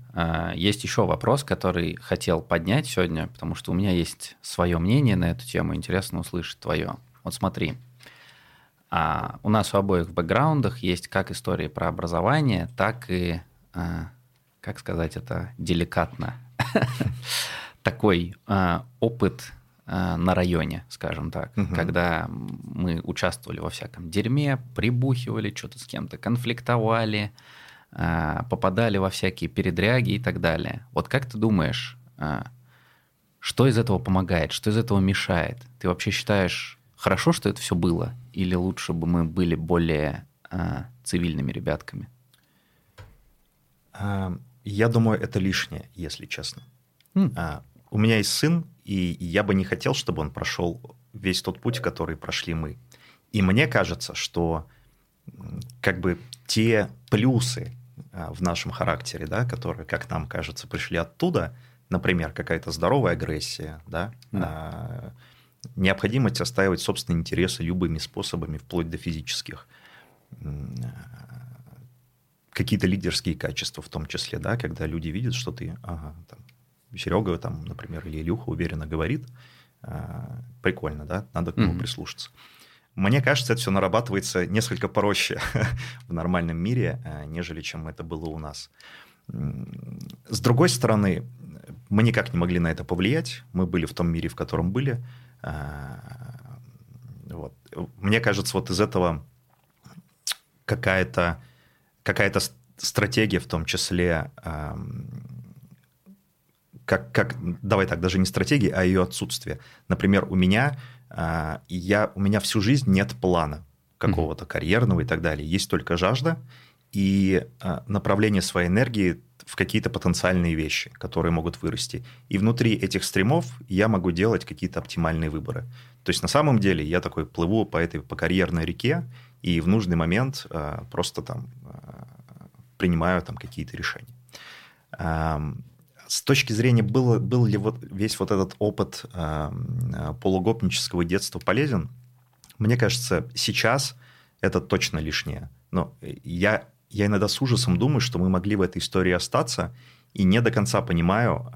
есть еще вопрос, который хотел поднять сегодня, потому что у меня есть свое мнение на эту тему, интересно услышать твое. Вот смотри, у нас у обоих в бэкграундах есть как истории про образование, так и, как сказать это деликатно, такой опыт на районе, скажем так, когда мы участвовали во всяком дерьме, прибухивали, что-то с кем-то конфликтовали, попадали во всякие передряги и так далее. Вот как ты думаешь, что из этого помогает, что из этого мешает? Ты вообще считаешь, хорошо, что это все было, или лучше бы мы были более цивильными ребятками? Я думаю, это лишнее, если честно. У меня есть сын, и я бы не хотел, чтобы он прошел весь тот путь, который прошли мы. И мне кажется, что как бы те плюсы в нашем характере, да, которые, как нам кажется, пришли оттуда, например, какая-то здоровая агрессия, да, необходимость отстаивать собственные интересы любыми способами, вплоть до физических, какие-то лидерские качества в том числе, да, когда люди видят, что ты, там, Серега, там, например, или Илюха уверенно говорит, прикольно, да, надо к нему прислушаться. Мне кажется, это все нарабатывается несколько проще в нормальном мире, нежели чем это было у нас. С другой стороны, мы никак не могли на это повлиять. Мы были в том мире, в котором были. Вот. Мне кажется, вот из этого какая-то стратегия, в том числе, давай так, даже не стратегия, а ее отсутствие. Например, у меня всю жизнь нет плана какого-то карьерного и так далее. Есть только жажда и направление своей энергии в какие-то потенциальные вещи, которые могут вырасти. И внутри этих стримов я могу делать какие-то оптимальные выборы. То есть на самом деле я такой плыву по карьерной реке и в нужный момент просто там принимаю там какие-то решения. С точки зрения, был ли вот весь вот этот опыт полугопнического детства полезен, мне кажется, сейчас это точно лишнее. Но я иногда с ужасом думаю, что мы могли в этой истории остаться, и не до конца понимаю,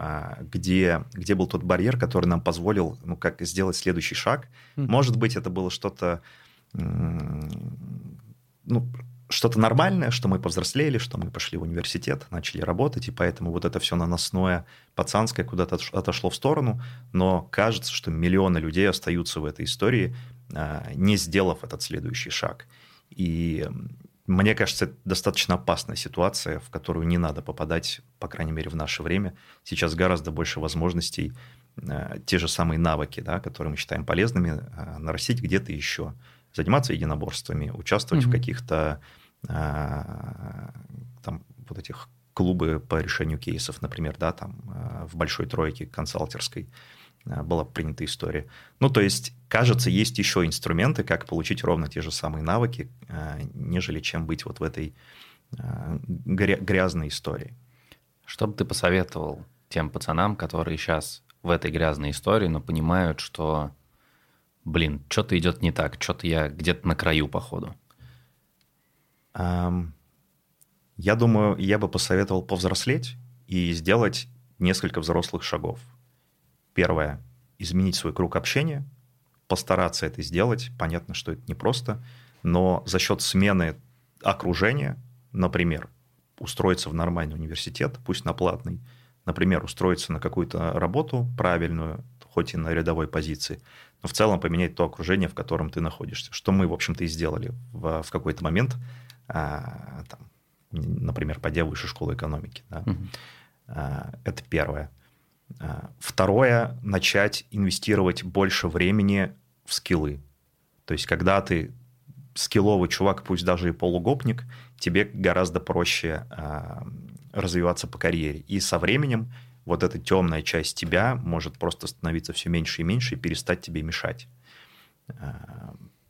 где был тот барьер, который нам позволил как сделать следующий шаг. Может быть, это было что-то нормальное, что мы повзрослели, что мы пошли в университет, начали работать, и поэтому вот это все наносное, пацанское куда-то отошло в сторону, но кажется, что миллионы людей остаются в этой истории, не сделав этот следующий шаг. И мне кажется, это достаточно опасная ситуация, в которую не надо попадать, по крайней мере, в наше время. Сейчас гораздо больше возможностей те же самые навыки, да, которые мы считаем полезными, нарастить где-то еще, заниматься единоборствами, участвовать в каких-то там вот этих клубы по решению кейсов, например, да, там в большой тройке консалтерской была принята история. Ну, то есть, кажется, есть еще инструменты, как получить ровно те же самые навыки, нежели чем быть вот в этой грязной истории. Что бы ты посоветовал тем пацанам, которые сейчас в этой грязной истории, но понимают, что что-то идет не так, что-то я где-то на краю, походу? Я думаю, я бы посоветовал повзрослеть и сделать несколько взрослых шагов. Первое – изменить свой круг общения, постараться это сделать. Понятно, что это непросто, но за счет смены окружения, например, устроиться в нормальный университет, пусть на платный, например, устроиться на какую-то работу правильную, хоть и на рядовой позиции, но в целом поменять то окружение, в котором ты находишься, что мы, в общем-то, и сделали в какой-то момент, там, например, пойдя в Высшую школу экономики. Да? Это первое. Второе, начать инвестировать больше времени в скиллы. То есть, когда ты скилловый чувак, пусть даже и полугопник, тебе гораздо проще развиваться по карьере. И со временем вот эта темная часть тебя может просто становиться все меньше и меньше и перестать тебе мешать.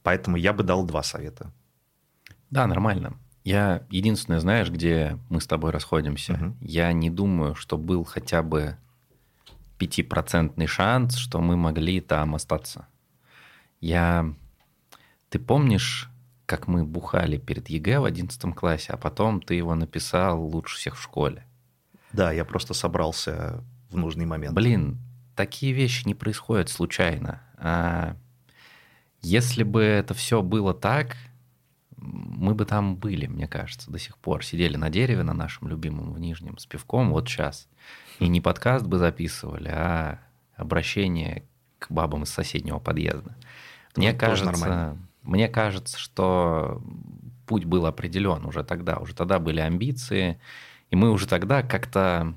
Поэтому я бы дал 2 совета. Да, нормально. Я единственное, знаешь, где мы с тобой расходимся. Я не думаю, что был хотя бы 5% шанс, что мы могли там остаться. Я Ты помнишь, как мы бухали перед ЕГЭ в 11 классе, а потом ты его написал лучше всех в школе? Да, я просто собрался в нужный момент. Блин, такие вещи не происходят случайно. А если бы это все было так, мы бы там были, мне кажется, до сих пор. Сидели на дереве на нашем любимом в Нижнем с пивком вот сейчас. И не подкаст бы записывали, а обращение к бабам из соседнего подъезда. Мне кажется, что путь был определен уже тогда. Уже тогда были амбиции, и мы уже тогда как-то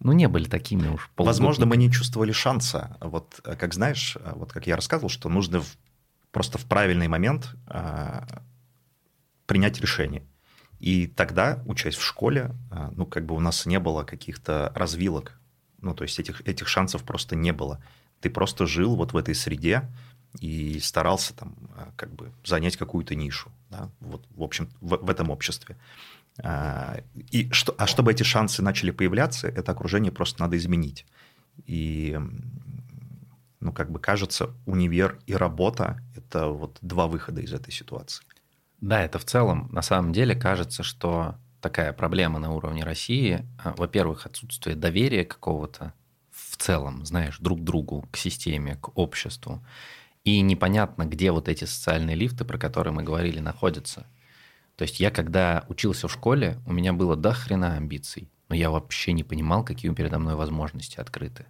не были такими уж полугодниками. Возможно, мы не чувствовали шанса. Вот как знаешь, вот как я рассказывал, что нужно просто в правильный момент принять решение. И тогда, учась в школе, у нас не было каких-то развилок. То есть этих шансов просто не было. Ты просто жил вот в этой среде и старался там занять какую-то нишу, да? Вот, в общем, в этом обществе. А чтобы эти шансы начали появляться, это окружение просто надо изменить. И, кажется, универ и работа – это вот два выхода из этой ситуации. Да, это в целом, на самом деле, кажется, что такая проблема на уровне России, во-первых, отсутствие доверия какого-то, в целом, знаешь, друг к другу, к системе, к обществу. И непонятно, где вот эти социальные лифты, про которые мы говорили, находятся. То есть я, когда учился в школе, у меня было до хрена амбиций, но я вообще не понимал, какие передо мной возможности открыты.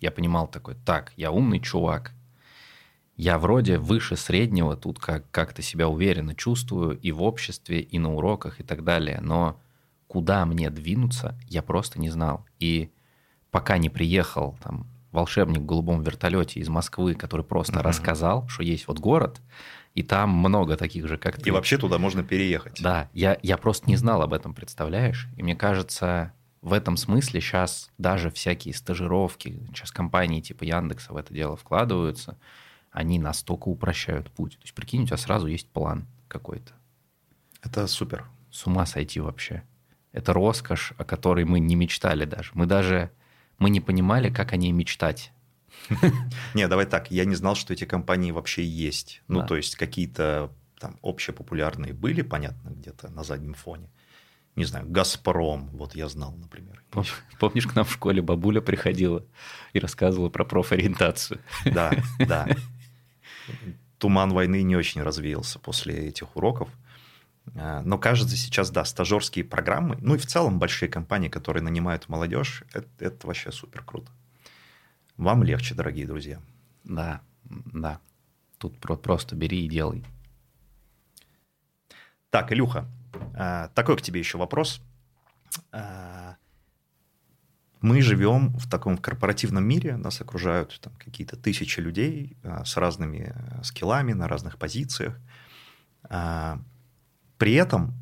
Я понимал такой, я умный чувак, я вроде выше среднего, тут как-то себя уверенно чувствую и в обществе, и на уроках, и так далее. Но куда мне двинуться, я просто не знал. И пока не приехал там волшебник в голубом вертолете из Москвы, который просто рассказал, что есть вот город, и там много таких же, как ты. И вообще туда можно переехать. Да, я просто не знал об этом, представляешь? И мне кажется, в этом смысле сейчас даже всякие стажировки, сейчас компании типа Яндекса в это дело вкладываются, они настолько упрощают путь. То есть, прикинь, у тебя сразу есть план какой-то. Это супер. С ума сойти вообще. Это роскошь, о которой мы не мечтали даже. Мы не понимали, как о ней мечтать. Не, давай так, я не знал, что эти компании вообще есть. То есть, какие-то там общепопулярные были, понятно, где-то на заднем фоне. Не знаю, «Газпром», вот я знал, например. Помнишь, к нам в школе бабуля приходила и рассказывала про профориентацию? Да. Туман войны не очень развеялся после этих уроков. Но кажется, сейчас, да, стажерские программы, и в целом большие компании, которые нанимают молодежь, это вообще супер круто. Вам легче, дорогие друзья. Да. Тут просто бери и делай. Так, Илюха, такой к тебе еще вопрос. Мы живем в таком корпоративном мире, нас окружают там какие-то тысячи людей с разными скиллами, на разных позициях. При этом,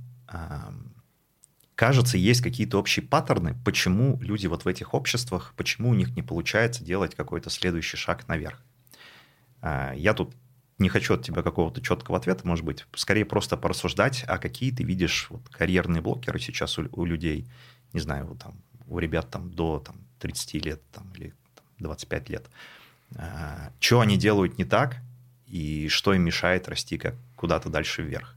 кажется, есть какие-то общие паттерны, почему люди вот в этих обществах, почему у них не получается делать какой-то следующий шаг наверх. Я тут не хочу от тебя какого-то четкого ответа, может быть, скорее просто порассуждать, а какие ты видишь карьерные блокеры сейчас у людей, не знаю, у ребят до 30 лет или 25 лет. Что они делают не так и что им мешает расти куда-то дальше вверх?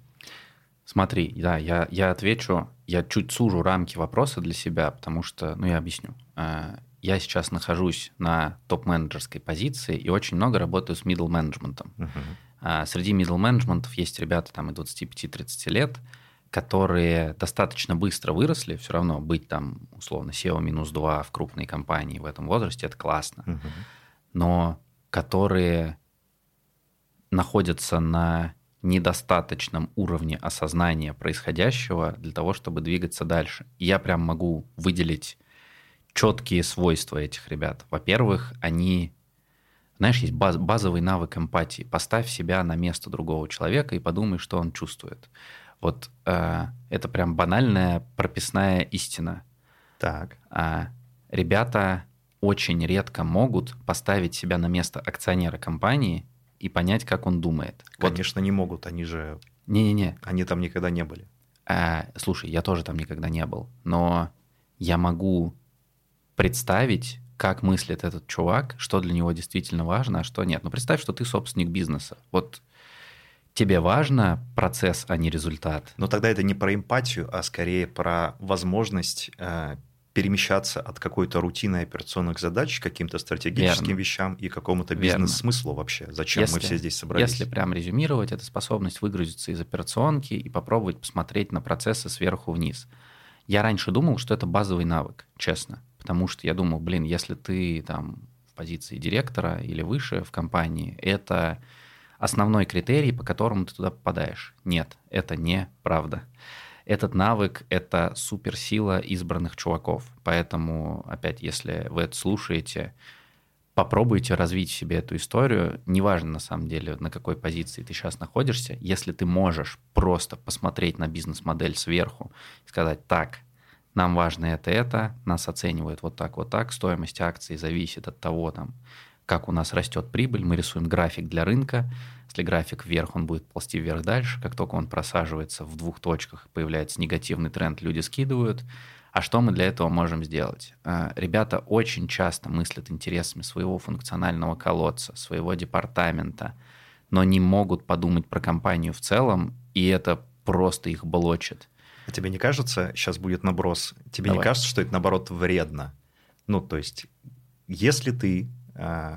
Смотри, да, я отвечу, я чуть сужу рамки вопроса для себя, потому что, я объясню. Я сейчас нахожусь на топ-менеджерской позиции и очень много работаю с middle management. Среди middle management есть ребята и 25-30 лет, которые достаточно быстро выросли, все равно быть условно SEO минус 2 в крупной компании в этом возрасте, это классно, но которые находятся на недостаточном уровне осознания происходящего для того, чтобы двигаться дальше. И я прям могу выделить четкие свойства этих ребят. Во-первых, они, знаешь, есть базовый навык эмпатии. Поставь себя на место другого человека и подумай, что он чувствует. Вот это прям банальная прописная истина. Так. Ребята очень редко могут поставить себя на место акционера компании и понять, как он думает. Конечно, не могут, они же... Не-не-не. Они там никогда не были. Слушай, я тоже там никогда не был, но я могу представить, как мыслит этот чувак, что для него действительно важно, а что нет. Ну, представь, что ты собственник бизнеса. Вот тебе важно процесс, а не результат. Но тогда это не про эмпатию, а скорее про возможность перемещаться от какой-то рутины операционных задач к каким-то стратегическим вещам и какому-то бизнес-смыслу вообще. Зачем мы все здесь собрались? Если прям резюмировать, это способность выгрузиться из операционки и попробовать посмотреть на процессы сверху вниз. Я раньше думал, что это базовый навык, честно. Потому что я думал, блин, если ты там в позиции директора или выше в компании, это основной критерий, по которому ты туда попадаешь. Нет, это не правда. Этот навык – это суперсила избранных чуваков. Поэтому, опять, если вы это слушаете, попробуйте развить в себе эту историю. Неважно, на самом деле, на какой позиции ты сейчас находишься. Если ты можешь просто посмотреть на бизнес-модель сверху и сказать: так, нам важно это, нас оценивают вот так, стоимость акций зависит от того, там, как у нас растет прибыль, мы рисуем график для рынка. Если график вверх, он будет ползти вверх дальше. Как только он просаживается в двух точках, появляется негативный тренд, люди скидывают. А что мы для этого можем сделать? Ребята очень часто мыслят интересами своего функционального колодца, своего департамента, но не могут подумать про компанию в целом, и это просто их блочит. А тебе не кажется, сейчас будет наброс, тебе не кажется, что это, наоборот, вредно? Ну, то есть, если ты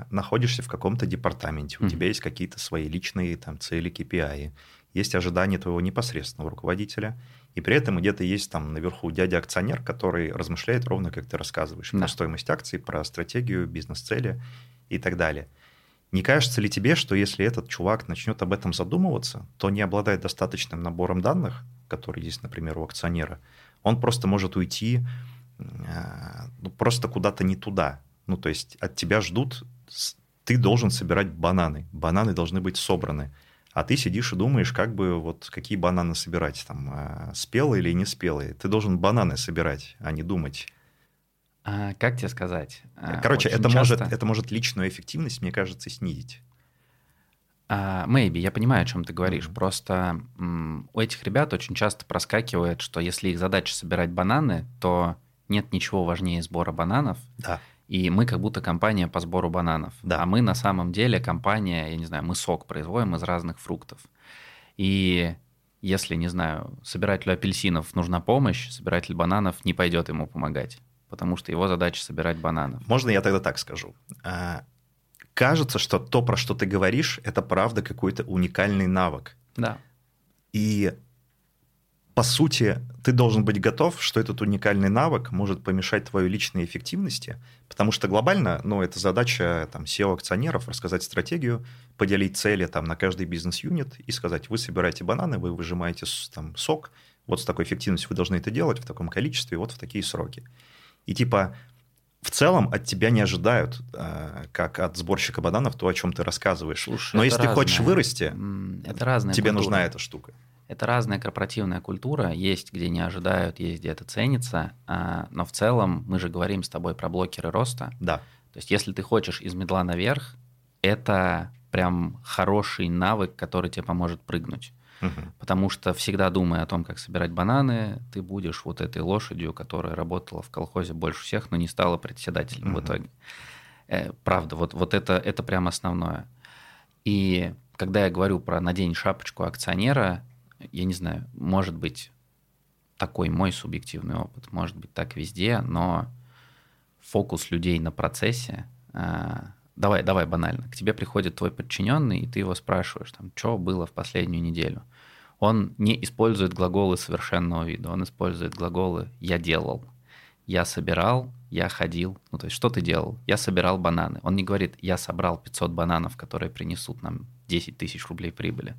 находишься в каком-то департаменте, у тебя есть какие-то свои личные там цели, KPI, есть ожидания твоего непосредственного руководителя, и при этом где-то есть там наверху дядя-акционер, который размышляет ровно, как ты рассказываешь, про стоимость акций, про стратегию, бизнес-цели и так далее. Не кажется ли тебе, что если этот чувак начнет об этом задумываться, то не обладает достаточным набором данных, который есть, например, у акционера, он просто может уйти просто куда-то не туда. Ну, то есть от тебя ждут, ты должен собирать бананы. Бананы должны быть собраны. А ты сидишь и думаешь, как бы вот какие бананы собирать, там, спелые или неспелые. Ты должен бананы собирать, а не думать. А как тебе сказать? Короче, это может личную эффективность, мне кажется, снизить. Maybe, я понимаю, о чем ты говоришь. Просто у этих ребят очень часто проскакивает, что если их задача собирать бананы, то нет ничего важнее сбора бананов. Да. И мы как будто компания по сбору бананов. Да. А мы на самом деле компания, я не знаю, мы сок производим из разных фруктов. И если, не знаю, собирателю апельсинов нужна помощь, собиратель бананов не пойдет ему помогать, потому что его задача собирать бананов. Можно я тогда так скажу? Кажется, что то, про что ты говоришь, это правда какой-то уникальный навык. Да. И по сути, ты должен быть готов, что этот уникальный навык может помешать твоей личной эффективности, потому что глобально, ну, это задача там SEO-акционеров рассказать стратегию, поделить цели там на каждый бизнес-юнит и сказать: вы собираете бананы, вы выжимаете там сок, вот с такой эффективностью вы должны это делать, в таком количестве, вот в такие сроки. И типа в целом от тебя не ожидают, как от сборщика бананов, то, о чем ты рассказываешь. Слушай, но если ты хочешь вырасти, тебе нужна эта штука. Это разная корпоративная культура, есть где не ожидают, есть где это ценится, но в целом мы же говорим с тобой про блокеры роста. Да. То есть если ты хочешь из медла наверх, это прям хороший навык, который тебе поможет прыгнуть. Потому что всегда думая о том, как собирать бананы, ты будешь вот этой лошадью, которая работала в колхозе больше всех, но не стала председателем в итоге. Правда, вот это прям основное. И когда я говорю про «надень шапочку акционера», я не знаю, может быть, такой мой субъективный опыт, может быть, так везде, но фокус людей на процессе... Давай банально. К тебе приходит твой подчиненный, и ты его спрашиваешь, там, что было в последнюю неделю. Он не использует глаголы совершенного вида, он использует глаголы «я делал», «я собирал», «я ходил». Ну, то есть, что ты делал? «Я собирал бананы». Он не говорит «я собрал 500 бананов, которые принесут нам 10 тысяч рублей прибыли».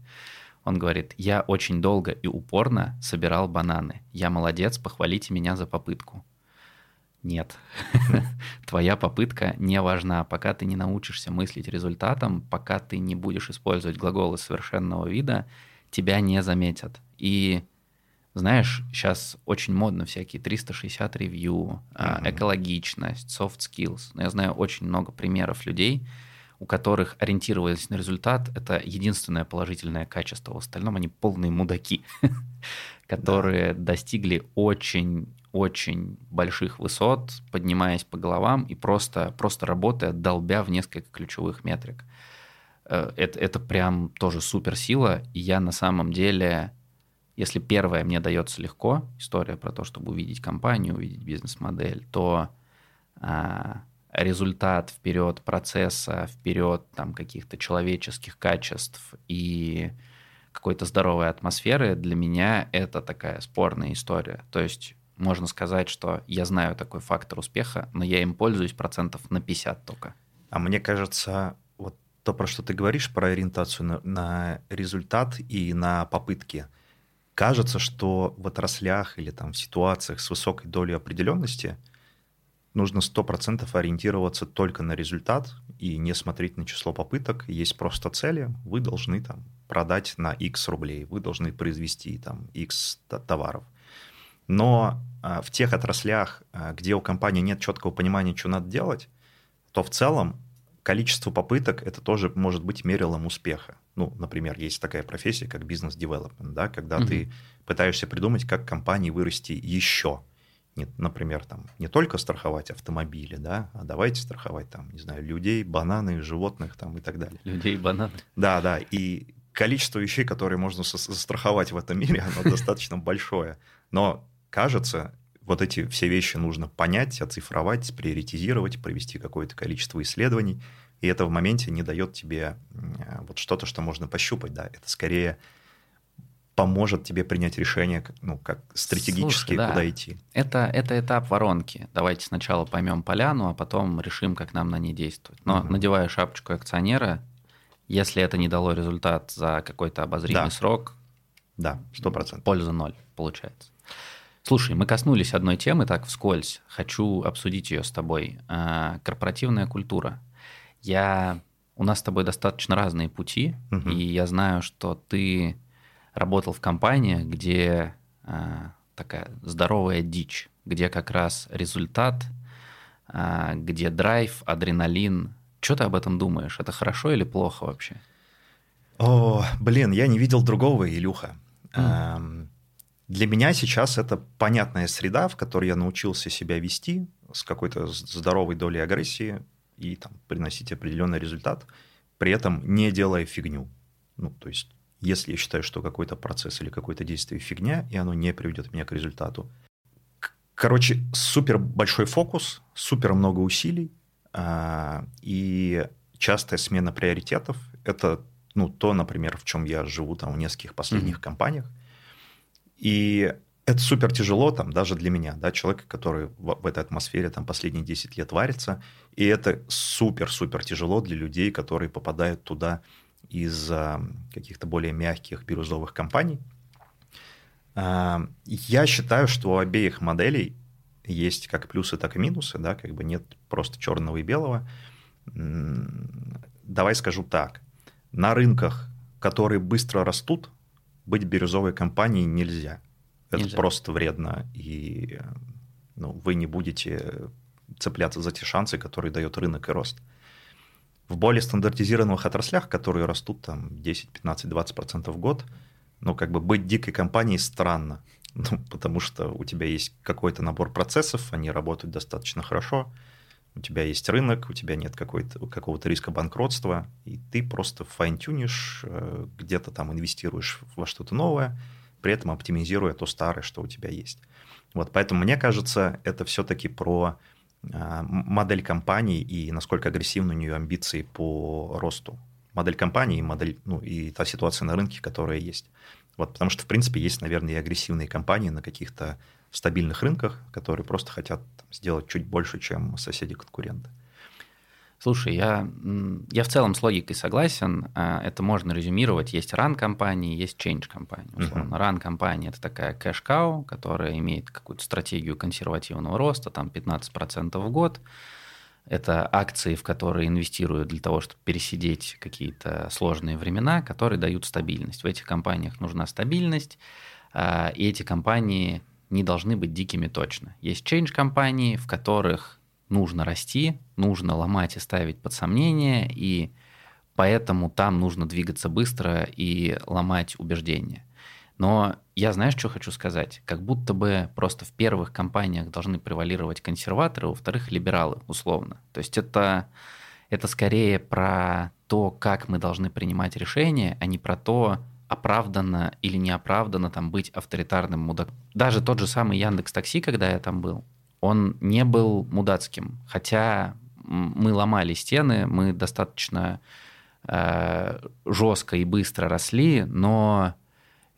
Он говорит: я очень долго и упорно собирал бананы. Я молодец, похвалите меня за попытку. Нет. Твоя попытка не важна. Пока ты не научишься мыслить результатом, пока ты не будешь использовать глаголы совершенного вида, тебя не заметят. И знаешь, сейчас очень модно всякие 360 ревью, экологичность, soft skills. Я знаю очень много примеров людей, у которых, ориентировались на результат, это единственное положительное качество. В остальном они полные мудаки, которые достигли очень очень больших высот, поднимаясь по головам и просто работая, долбя в несколько ключевых метрик. Это прям тоже суперсила, и я на самом деле, если первое мне дается легко, история про то, чтобы увидеть компанию, увидеть бизнес-модель, то результат вперед процесса, вперед там, каких-то человеческих качеств и какой-то здоровой атмосферы для меня это такая спорная история. То есть можно сказать, что я знаю такой фактор успеха, но я им пользуюсь 50% только. А мне кажется, вот то, про что ты говоришь, про ориентацию на результат и на попытки, кажется, что в отраслях или там в ситуациях с высокой долей определенности нужно 100% ориентироваться только на результат и не смотреть на число попыток. Есть просто цели. Вы должны там продать на X рублей, вы должны произвести там X товаров. Но в тех отраслях, где у компании нет четкого понимания, что надо делать, то в целом количество попыток это тоже может быть мерилом успеха. Ну, например, есть такая профессия, как бизнес-девелопмент, да, когда ты пытаешься придумать, как компании вырасти еще. Например, там, не только страховать автомобили, да, а давайте страховать там, не знаю, людей, бананы, животных там, и так далее. Людей, бананы. Да. И количество вещей, которые можно застраховать в этом мире, оно достаточно большое. Но, кажется, вот эти все вещи нужно понять, оцифровать, приоритизировать, провести какое-то количество исследований. И это в моменте не дает тебе вот что-то, что можно пощупать. Да. Это скорее поможет тебе принять решение, ну, как стратегически, слушай, куда идти. Это этап воронки. Давайте сначала поймем поляну, а потом решим, как нам на ней действовать. Но надевая шапочку акционера, если это не дало результат за какой-то обозримый срок, 100%. Польза ноль получается. Слушай, мы коснулись одной темы, так вскользь. Хочу обсудить ее с тобой. Корпоративная культура. У нас с тобой достаточно разные пути, и я знаю, что ты работал в компании, где такая здоровая дичь, где как раз результат, где драйв, адреналин. Что ты об этом думаешь? Это хорошо или плохо вообще? О, блин, я не видел другого, Илюха. Для меня сейчас это понятная среда, в которой я научился себя вести с какой-то здоровой долей агрессии и там, приносить определенный результат, при этом не делая фигню. Ну, то есть, если я считаю, что какой-то процесс или какое-то действие фигня, и оно не приведет меня к результату. Короче, супер большой фокус, супер много усилий, и частая смена приоритетов. Это то, например, в чем я живу там, в нескольких последних компаниях. И это супер тяжело там, даже для меня, да, человек, который в этой атмосфере там, последние 10 лет варится. И это супер-супер тяжело для людей, которые попадают туда из каких-то более мягких бирюзовых компаний. Я считаю, что у обеих моделей есть как плюсы, так и минусы, да, как бы нет просто черного и белого. Давай скажу так. На рынках, которые быстро растут, быть бирюзовой компанией нельзя. Это просто вредно, и вы не будете цепляться за те шансы, которые дает рынок и рост. В более стандартизированных отраслях, которые растут там 10, 15, 20% в год, быть дикой компанией странно, потому что у тебя есть какой-то набор процессов, они работают достаточно хорошо, у тебя есть рынок, у тебя нет какого-то риска банкротства, и ты просто файн-тюнишь, где-то там инвестируешь во что-то новое, при этом оптимизируя то старое, что у тебя есть. Вот, поэтому, мне кажется, это все-таки про модель компании и насколько агрессивны у нее амбиции по росту. Модель компании и модель, и та ситуация на рынке, которая есть. Вот, потому что, в принципе, есть, наверное, и агрессивные компании на каких-то стабильных рынках, которые просто хотят там, сделать чуть больше, чем соседи-конкуренты. Слушай, я в целом с логикой согласен. Это можно резюмировать. Есть ран-компании, есть change-компании. Условно, ран-компания – это такая кэш-кау, которая имеет какую-то стратегию консервативного роста, там 15% в год. Это акции, в которые инвестируют для того, чтобы пересидеть какие-то сложные времена, которые дают стабильность. В этих компаниях нужна стабильность, и эти компании не должны быть дикими точно. Есть change-компании, в которых нужно расти, нужно ломать и ставить под сомнение, и поэтому там нужно двигаться быстро и ломать убеждения. Но я, знаешь, что хочу сказать? Как будто бы просто в первых компаниях должны превалировать консерваторы, во-вторых, либералы, условно. То есть это скорее про то, как мы должны принимать решения, а не про то, оправданно или неоправданно там быть авторитарным мудаком. Даже тот же самый Яндекс.Такси, когда я там был, он не был мудацким. Хотя мы ломали стены, мы достаточно жестко и быстро росли, но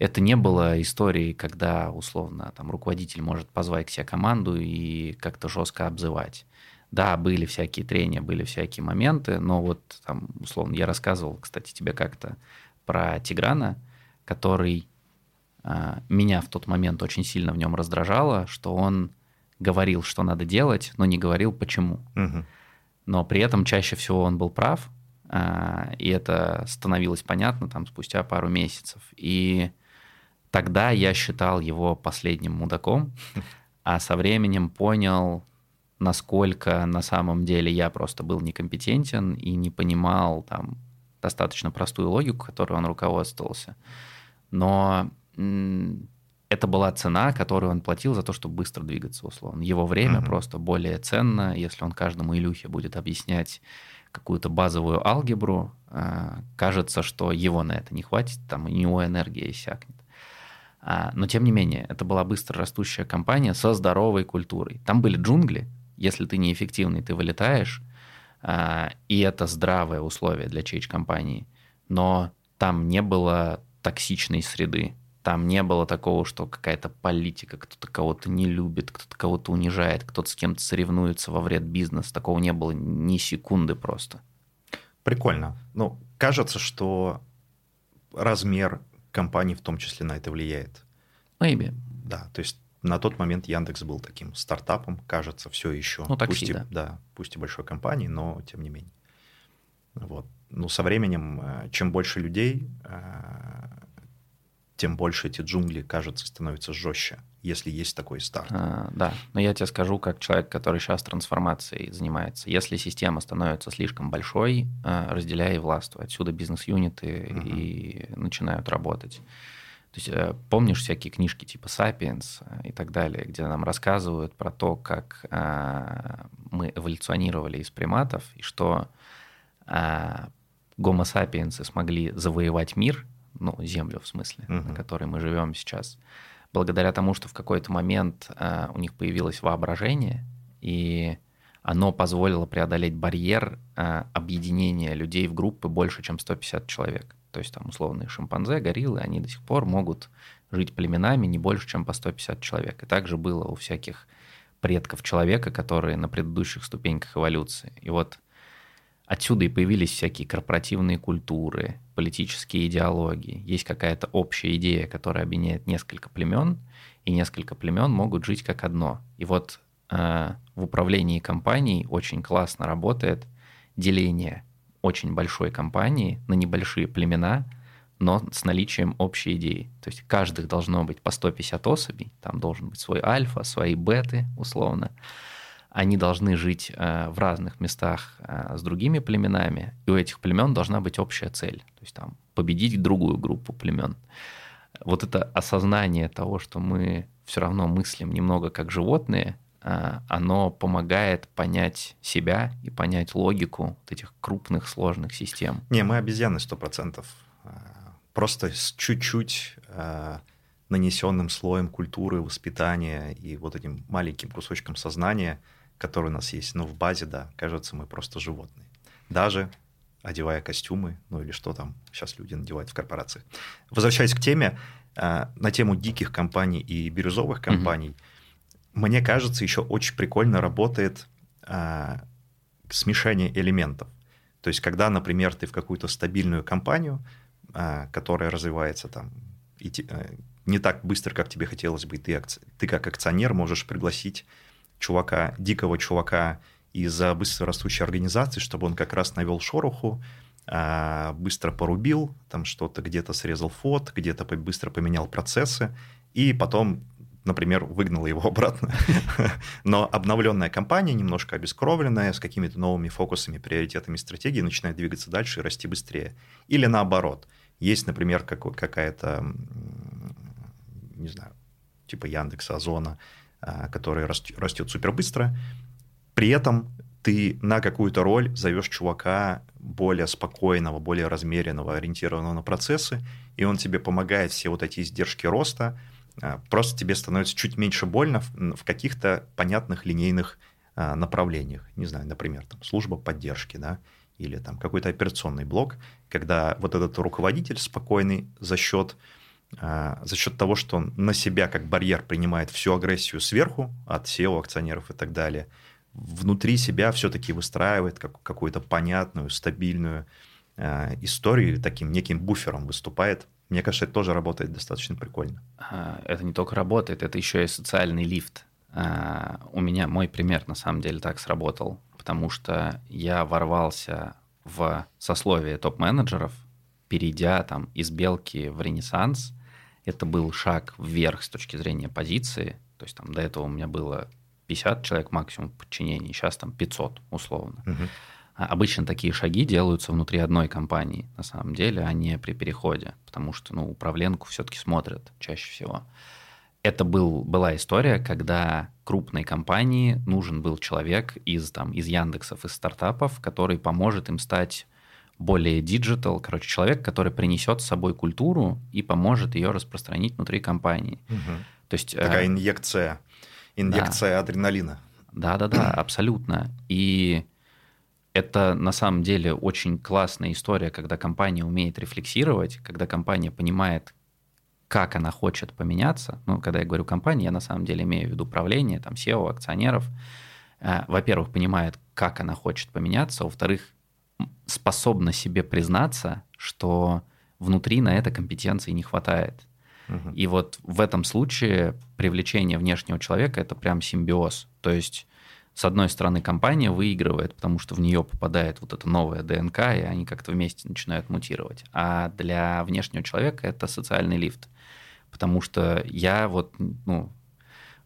это не было историей, когда, условно, там, руководитель может позвать к себе команду и как-то жестко обзывать. Да, были всякие трения, были всякие моменты, но вот, там, условно, я рассказывал, кстати, тебе как-то про Тиграна, который меня в тот момент очень сильно в нем раздражало, что он говорил, что надо делать, но не говорил, почему. Угу. Но при этом чаще всего он был прав, и это становилось понятно там спустя пару месяцев. И тогда я считал его последним мудаком, а со временем понял, насколько на самом деле я просто был некомпетентен и не понимал там достаточно простую логику, которой он руководствовался. Но это была цена, которую он платил за то, чтобы быстро двигаться, условно. Его время просто более ценно, если он каждому Илюхе будет объяснять какую-то базовую алгебру, кажется, что его на это не хватит, там у него энергия иссякнет. Но тем не менее, это была быстро растущая компания со здоровой культурой. Там были джунгли, если ты неэффективный, ты вылетаешь, и это здравое условие для чейдж-компании, но там не было токсичной среды, там не было такого, что какая-то политика, кто-то кого-то не любит, кто-то кого-то унижает, кто-то с кем-то соревнуется во вред бизнеса, такого не было ни секунды просто. Прикольно. Ну, кажется, что размер компании в том числе на это влияет. Maybe. Да, то есть на тот момент Яндекс был таким стартапом, кажется, все еще. Ну, такси, да. Да, пусть и большой компанией, но тем не менее. Вот. Ну, со временем, чем больше людей, тем больше эти джунгли, кажется, становятся жестче, если есть такой старт. Да, но я тебе скажу, как человек, который сейчас трансформацией занимается. Если система становится слишком большой, разделяй и властвуй. Отсюда бизнес-юниты и начинают работать. То есть помнишь всякие книжки типа «Сапиенс» и так далее, где нам рассказывают про то, как мы эволюционировали из приматов, и что гомо-сапиенсы смогли завоевать мир, ну, Землю в смысле, на которой мы живем сейчас, благодаря тому, что в какой-то момент у них появилось воображение, и оно позволило преодолеть барьер объединения людей в группы больше, чем 150 человек. То есть там условные шимпанзе, гориллы, они до сих пор могут жить племенами не больше, чем по 150 человек. И также было у всяких предков человека, которые на предыдущих ступеньках эволюции. И вот отсюда и появились всякие корпоративные культуры, политические идеологии. Есть какая-то общая идея, которая объединяет несколько племен, и несколько племен могут жить как одно. И вот в управлении компанией очень классно работает деление очень большой компании на небольшие племена, но с наличием общей идеи. То есть каждых должно быть по 150 особей, там должен быть свой альфа, свои беты, условно. Они должны жить в разных местах с другими племенами, и у этих племен должна быть общая цель, то есть там победить другую группу племен. Вот это осознание того, что мы все равно мыслим немного как животные, оно помогает понять себя и понять логику вот этих крупных сложных систем. Не, мы обезьяны 100%. Просто с чуть-чуть нанесенным слоем культуры, воспитания и вот этим маленьким кусочком сознания, который у нас есть. Но в базе, да, кажется, мы просто животные. Даже одевая костюмы, ну или что там сейчас люди надевают в корпорациях. Возвращаясь к теме, на тему диких компаний и бирюзовых компаний, мне кажется, еще очень прикольно работает смешение элементов. То есть, когда, например, ты в какую-то стабильную компанию, которая развивается там не так быстро, как тебе хотелось бы, ты как акционер можешь пригласить чувака, дикого чувака из-за быстрорастущей организации, чтобы он как раз навел шороху, быстро порубил, там что-то где-то срезал фот, где-то быстро поменял процессы, и потом, например, выгнала его обратно. Но обновленная компания, немножко обескровленная, с какими-то новыми фокусами, приоритетами, стратегией, начинает двигаться дальше и расти быстрее. Или наоборот. Есть, например, какая-то не знаю, типа Яндекса, Озона, который растет супербыстро. При этом ты на какую-то роль зовешь чувака более спокойного, более размеренного, ориентированного на процессы, и он тебе помогает все вот эти издержки роста. Просто тебе становится чуть меньше больно в каких-то понятных линейных направлениях. Не знаю, например, там, служба поддержки, да, или там какой-то операционный блок, когда вот этот руководитель спокойный за счет того, что он на себя как барьер принимает всю агрессию сверху от SEO, акционеров и так далее, внутри себя все-таки выстраивает какую-то понятную, стабильную историю, или таким неким буфером выступает. Мне кажется, это тоже работает достаточно прикольно. Это не только работает, это еще и социальный лифт. У меня мой пример на самом деле так сработал, потому что я ворвался в сословие топ-менеджеров, перейдя там из Белки в Ренессанс. Это был шаг вверх с точки зрения позиции. То есть там до этого у меня было 50 человек максимум в подчинении, сейчас там 500 условно. Угу. Обычно такие шаги делаются внутри одной компании, на самом деле, а не при переходе, потому что ну, управленку все-таки смотрят чаще всего. Это была история, когда крупной компании нужен был человек из Яндексов, из стартапов, который поможет им стать более диджитал. Короче, человек, который принесет с собой культуру и поможет ее распространить внутри компании. Угу. То есть, такая инъекция да. адреналина. Да, абсолютно. И это на самом деле очень классная история, когда компания умеет рефлексировать, когда компания понимает, как она хочет поменяться. Ну, когда я говорю компания, я на самом деле имею в виду правление, там, SEO, акционеров. Во-первых, понимает, как она хочет поменяться. Во-вторых, способна себе признаться, что внутри на это компетенции не хватает. Угу. И вот в этом случае привлечение внешнего человека – это прям симбиоз. То есть, с одной стороны, компания выигрывает, потому что в нее попадает вот эта новая ДНК, и они как-то вместе начинают мутировать. А для внешнего человека это социальный лифт. Потому что я вот,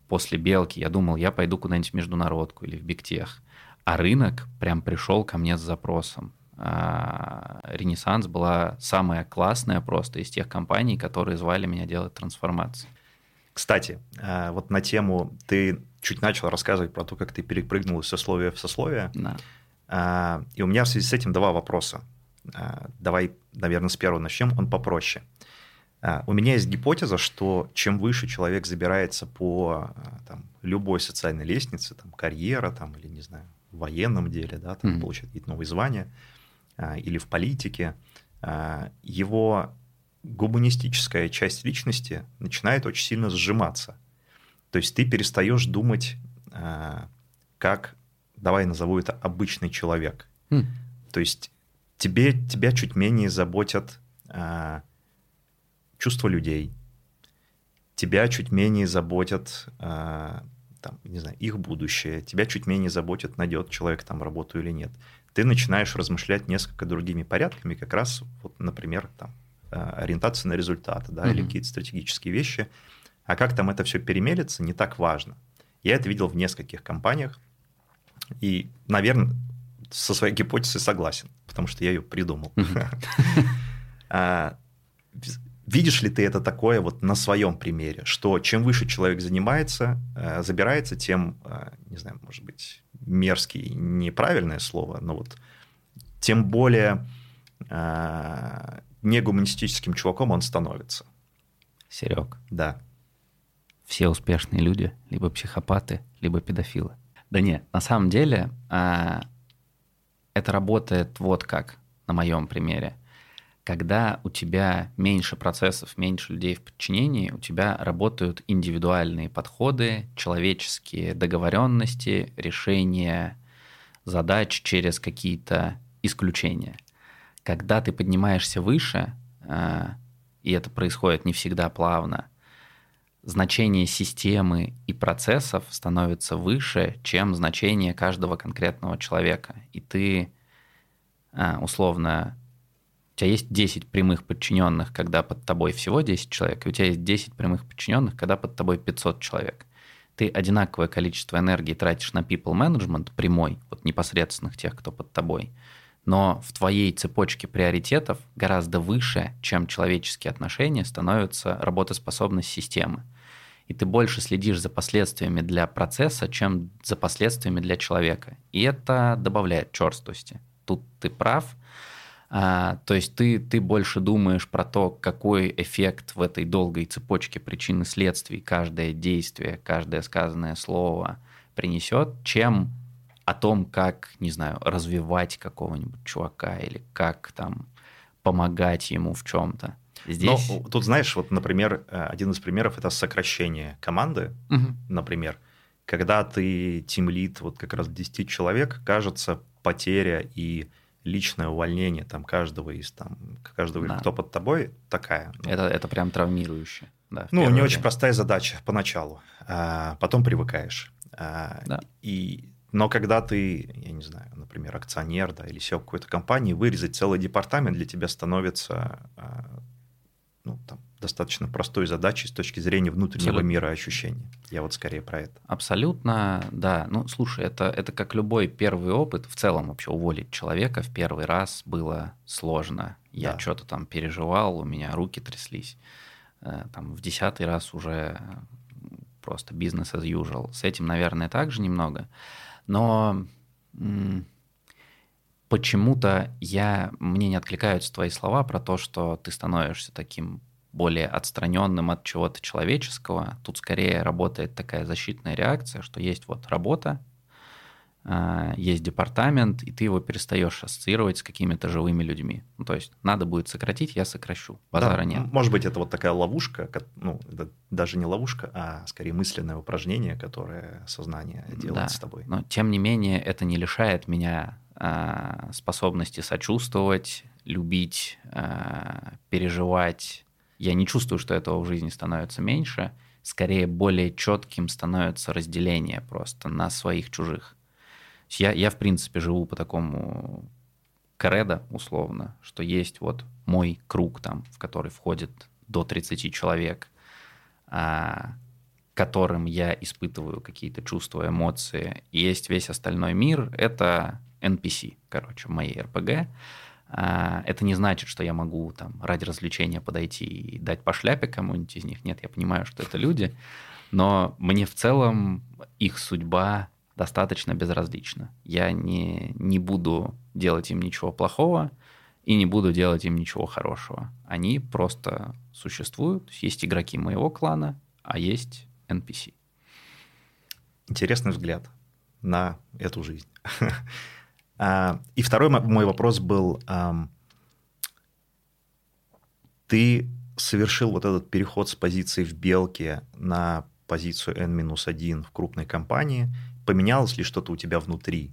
после Белки я думал, я пойду куда-нибудь в международку или в бигтех. А рынок прям пришел ко мне с запросом. Ренессанс была самая классная просто из тех компаний, которые звали меня делать трансформации. Кстати, вот на тему ты чуть начал рассказывать про то, как ты перепрыгнул из сословия в сословие. Да. И у меня в связи с этим два вопроса. Давай, наверное, с первого начнем, он попроще. У меня есть гипотеза, что чем выше человек забирается по любой социальной лестнице, карьера, или, не знаю, в военном деле, да, получает какие-то новые звания, или в политике, его гуманистическая часть личности начинает очень сильно сжиматься. То есть ты перестаешь думать, как, давай назову это, обычный человек. То есть тебя чуть менее заботят чувства людей, тебя чуть менее заботят, не знаю, их будущее, тебя чуть менее заботят, найдет человек там работу или нет. Ты начинаешь размышлять несколько другими порядками, как раз, вот, например, ориентация на результаты, да, или какие-то стратегические вещи. А как там это все перемелется, не так важно. Я это видел в нескольких компаниях. И, наверное, со своей гипотезой согласен, потому что я ее придумал. Видишь ли ты это такое вот на своем примере, что чем выше человек забирается, тем, не знаю, может быть, мерзкий, неправильное слово, но вот тем более негуманистическим чуваком он становится. Серег. Да. Все успешные люди либо психопаты, либо педофилы. Да нет, на самом деле это работает вот как на моем примере. Когда у тебя меньше процессов, меньше людей в подчинении, у тебя работают индивидуальные подходы, человеческие договоренности, решения задач через какие-то исключения. Когда ты поднимаешься выше, и это происходит не всегда плавно, значение системы и процессов становится выше, чем значение каждого конкретного человека. И ты, условно, у тебя есть 10 прямых подчиненных, когда под тобой всего 10 человек, и у тебя есть 10 прямых подчиненных, когда под тобой 500 человек. Ты одинаковое количество энергии тратишь на people management прямой, вот непосредственных тех, кто под тобой, но в твоей цепочке приоритетов гораздо выше, чем человеческие отношения, становится работоспособность системы. И ты больше следишь за последствиями для процесса, чем за последствиями для человека. И это добавляет черстости. Тут ты прав. То есть ты больше думаешь про то, какой эффект в этой долгой цепочке причин и следствий каждое действие, каждое сказанное слово принесет, чем о том, как, не знаю, развивать какого-нибудь чувака или как там помогать ему в чем-то. Здесь... Но тут, знаешь, вот, например, один из примеров – это сокращение команды, например. Когда ты тимлид, вот как раз 10 человек, кажется, потеря и личное увольнение там, каждого из, там, каждого, да, кто под тобой, такая. Это прям травмирующе. Да, ну, не очень простая задача поначалу. Потом привыкаешь. Да. Но когда ты, я не знаю, например, акционер, да, или CEO какой-то компании, вырезать целый департамент для тебя становится... достаточно простой задачей с точки зрения внутреннего мира ощущений. Я вот скорее про это. Абсолютно, да. Ну, слушай, это как любой первый опыт. В целом вообще уволить человека в первый раз было сложно. Я что-то там переживал, у меня руки тряслись. Там в 10-й раз уже просто business as usual. С этим, наверное, также немного. Но... почему-то мне не откликаются твои слова про то, что ты становишься таким более отстраненным от чего-то человеческого. Тут скорее работает такая защитная реакция, что есть вот работа, есть департамент, и ты его перестаешь ассоциировать с какими-то живыми людьми. Ну, то есть надо будет сократить, я сокращу. Базара нет. Может быть, это вот такая ловушка, это даже не ловушка, а скорее мысленное упражнение, которое сознание делает с тобой. Но тем не менее это не лишает меня способности сочувствовать, любить, переживать. Я не чувствую, что этого в жизни становится меньше. Скорее, более четким становится разделение просто на своих, чужих. Я в принципе, живу по такому кредо, условно, что есть вот мой круг, там, в который входит до 30 человек, которым я испытываю какие-то чувства, эмоции. И есть весь остальной мир. Это NPC, короче, в моей РПГ. Это не значит, что я могу там ради развлечения подойти и дать по шляпе кому-нибудь из них. Нет, я понимаю, что это люди, но мне в целом их судьба достаточно безразлична. Я не буду делать им ничего плохого и не буду делать им ничего хорошего. Они просто существуют. Есть игроки моего клана, а есть NPC. Интересный взгляд на эту жизнь. И второй мой вопрос был, ты совершил вот этот переход с позиции в Белке на позицию N-1 в крупной компании, поменялось ли что-то у тебя внутри?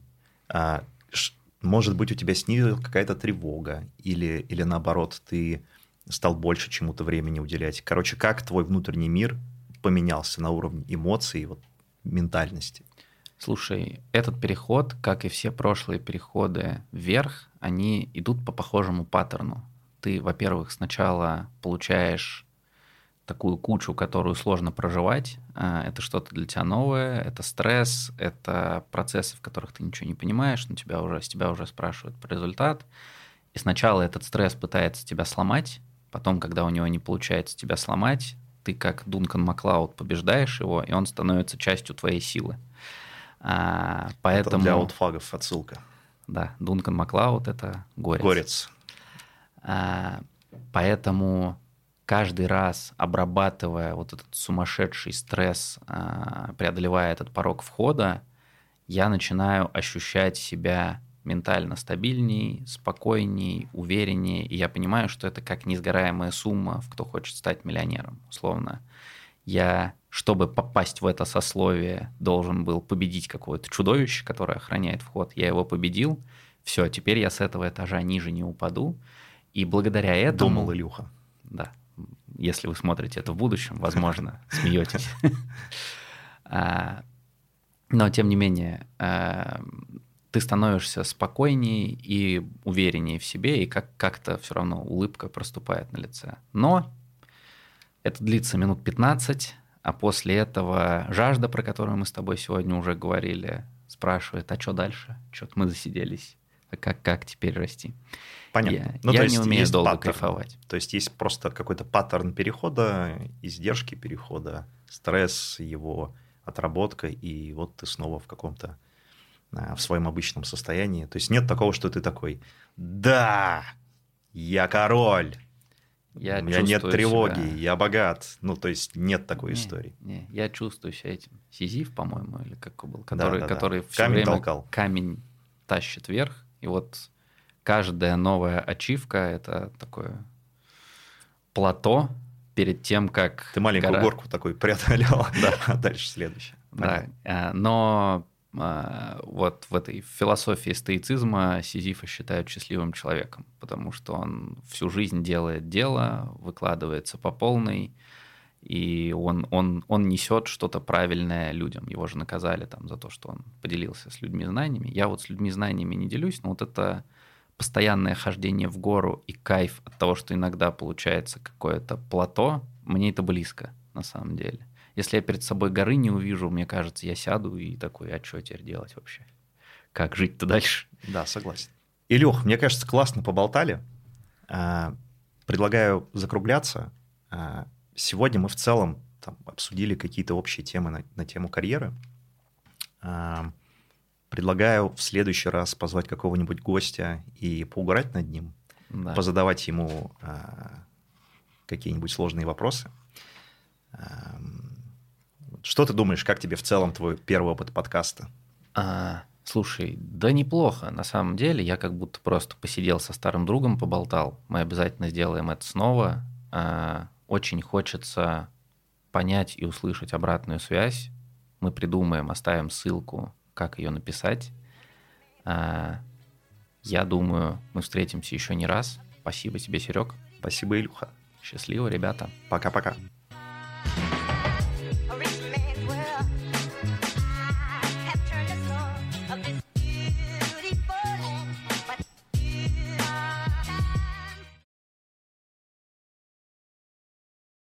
Может быть, у тебя снизилась какая-то тревога, или наоборот, ты стал больше чему-то времени уделять? Короче, как твой внутренний мир поменялся на уровне эмоций и вот ментальности? Слушай, этот переход, как и все прошлые переходы вверх, они идут по похожему паттерну. Ты, во-первых, сначала получаешь такую кучу, которую сложно проживать. Это что-то для тебя новое, это стресс, это процессы, в которых ты ничего не понимаешь, но с тебя уже спрашивают про результат. И сначала этот стресс пытается тебя сломать, потом, когда у него не получается тебя сломать, ты как Дункан Маклауд побеждаешь его, и он становится частью твоей силы. Поэтому... Это для аутфагов отсылка. Да, Дункан Маклауд — это горец. Поэтому каждый раз, обрабатывая вот этот сумасшедший стресс, преодолевая этот порог входа, я начинаю ощущать себя ментально стабильней, спокойней, уверенней. И я понимаю, что это как несгораемая сумма в «Кто хочет стать миллионером». Условно, я... чтобы попасть в это сословие, должен был победить какое-то чудовище, которое охраняет вход. Я его победил. Все, теперь я с этого этажа ниже не упаду. И благодаря этому... Думал Илюха. Да. Если вы смотрите это в будущем, возможно, смеетесь. Но, тем не менее, ты становишься спокойнее и увереннее в себе, и как-то все равно улыбка проступает на лице. Но это длится минут 15, а после этого жажда, про которую мы с тобой сегодня уже говорили, спрашивает, а что дальше? Что-то мы засиделись. А как теперь расти. Понятно. Я не умею долго кайфовать. То есть есть просто какой-то паттерн перехода, издержки перехода, стресс, его отработка, и вот ты снова в каком-то, в своем обычном состоянии. То есть нет такого, что ты такой: да, я король, я, у меня нет тревоги, я богат. Ну, то есть нет такой истории. Не, я чувствую себя этим. Сизиф, по-моему, или как был, который все камень время толкал. Камень тащит вверх, и вот каждая новая ачивка — это такое плато перед тем, как... Ты маленькую горку такой преодолел, а дальше следующее. Да, но вот в этой философии стоицизма Сизифа считают счастливым человеком, потому что он всю жизнь делает дело, выкладывается по полной, и он несет что-то правильное людям. Его же наказали там за то, что он поделился с людьми знаниями. Я вот с людьми знаниями не делюсь, но вот это постоянное хождение в гору и кайф от того, что иногда получается какое-то плато, мне это близко на самом деле. Если я перед собой горы не увижу, мне кажется, я сяду и такой: а что теперь делать вообще? Как жить-то дальше? Да, согласен. Илюх, мне кажется, классно поболтали. Предлагаю закругляться. Сегодня мы в целом там обсудили какие-то общие темы на тему карьеры. Предлагаю в следующий раз позвать какого-нибудь гостя и поугарать над ним, да, позадавать ему какие-нибудь сложные вопросы. Что ты думаешь, как тебе в целом твой первый опыт подкаста? Слушай, да неплохо. На самом деле я как будто просто посидел со старым другом, поболтал. Мы обязательно сделаем это снова. Очень хочется понять и услышать обратную связь. Мы придумаем, оставим ссылку, как ее написать. Я думаю, мы встретимся еще не раз. Спасибо тебе, Серег. Спасибо, Илюха. Счастливо, ребята. Пока-пока.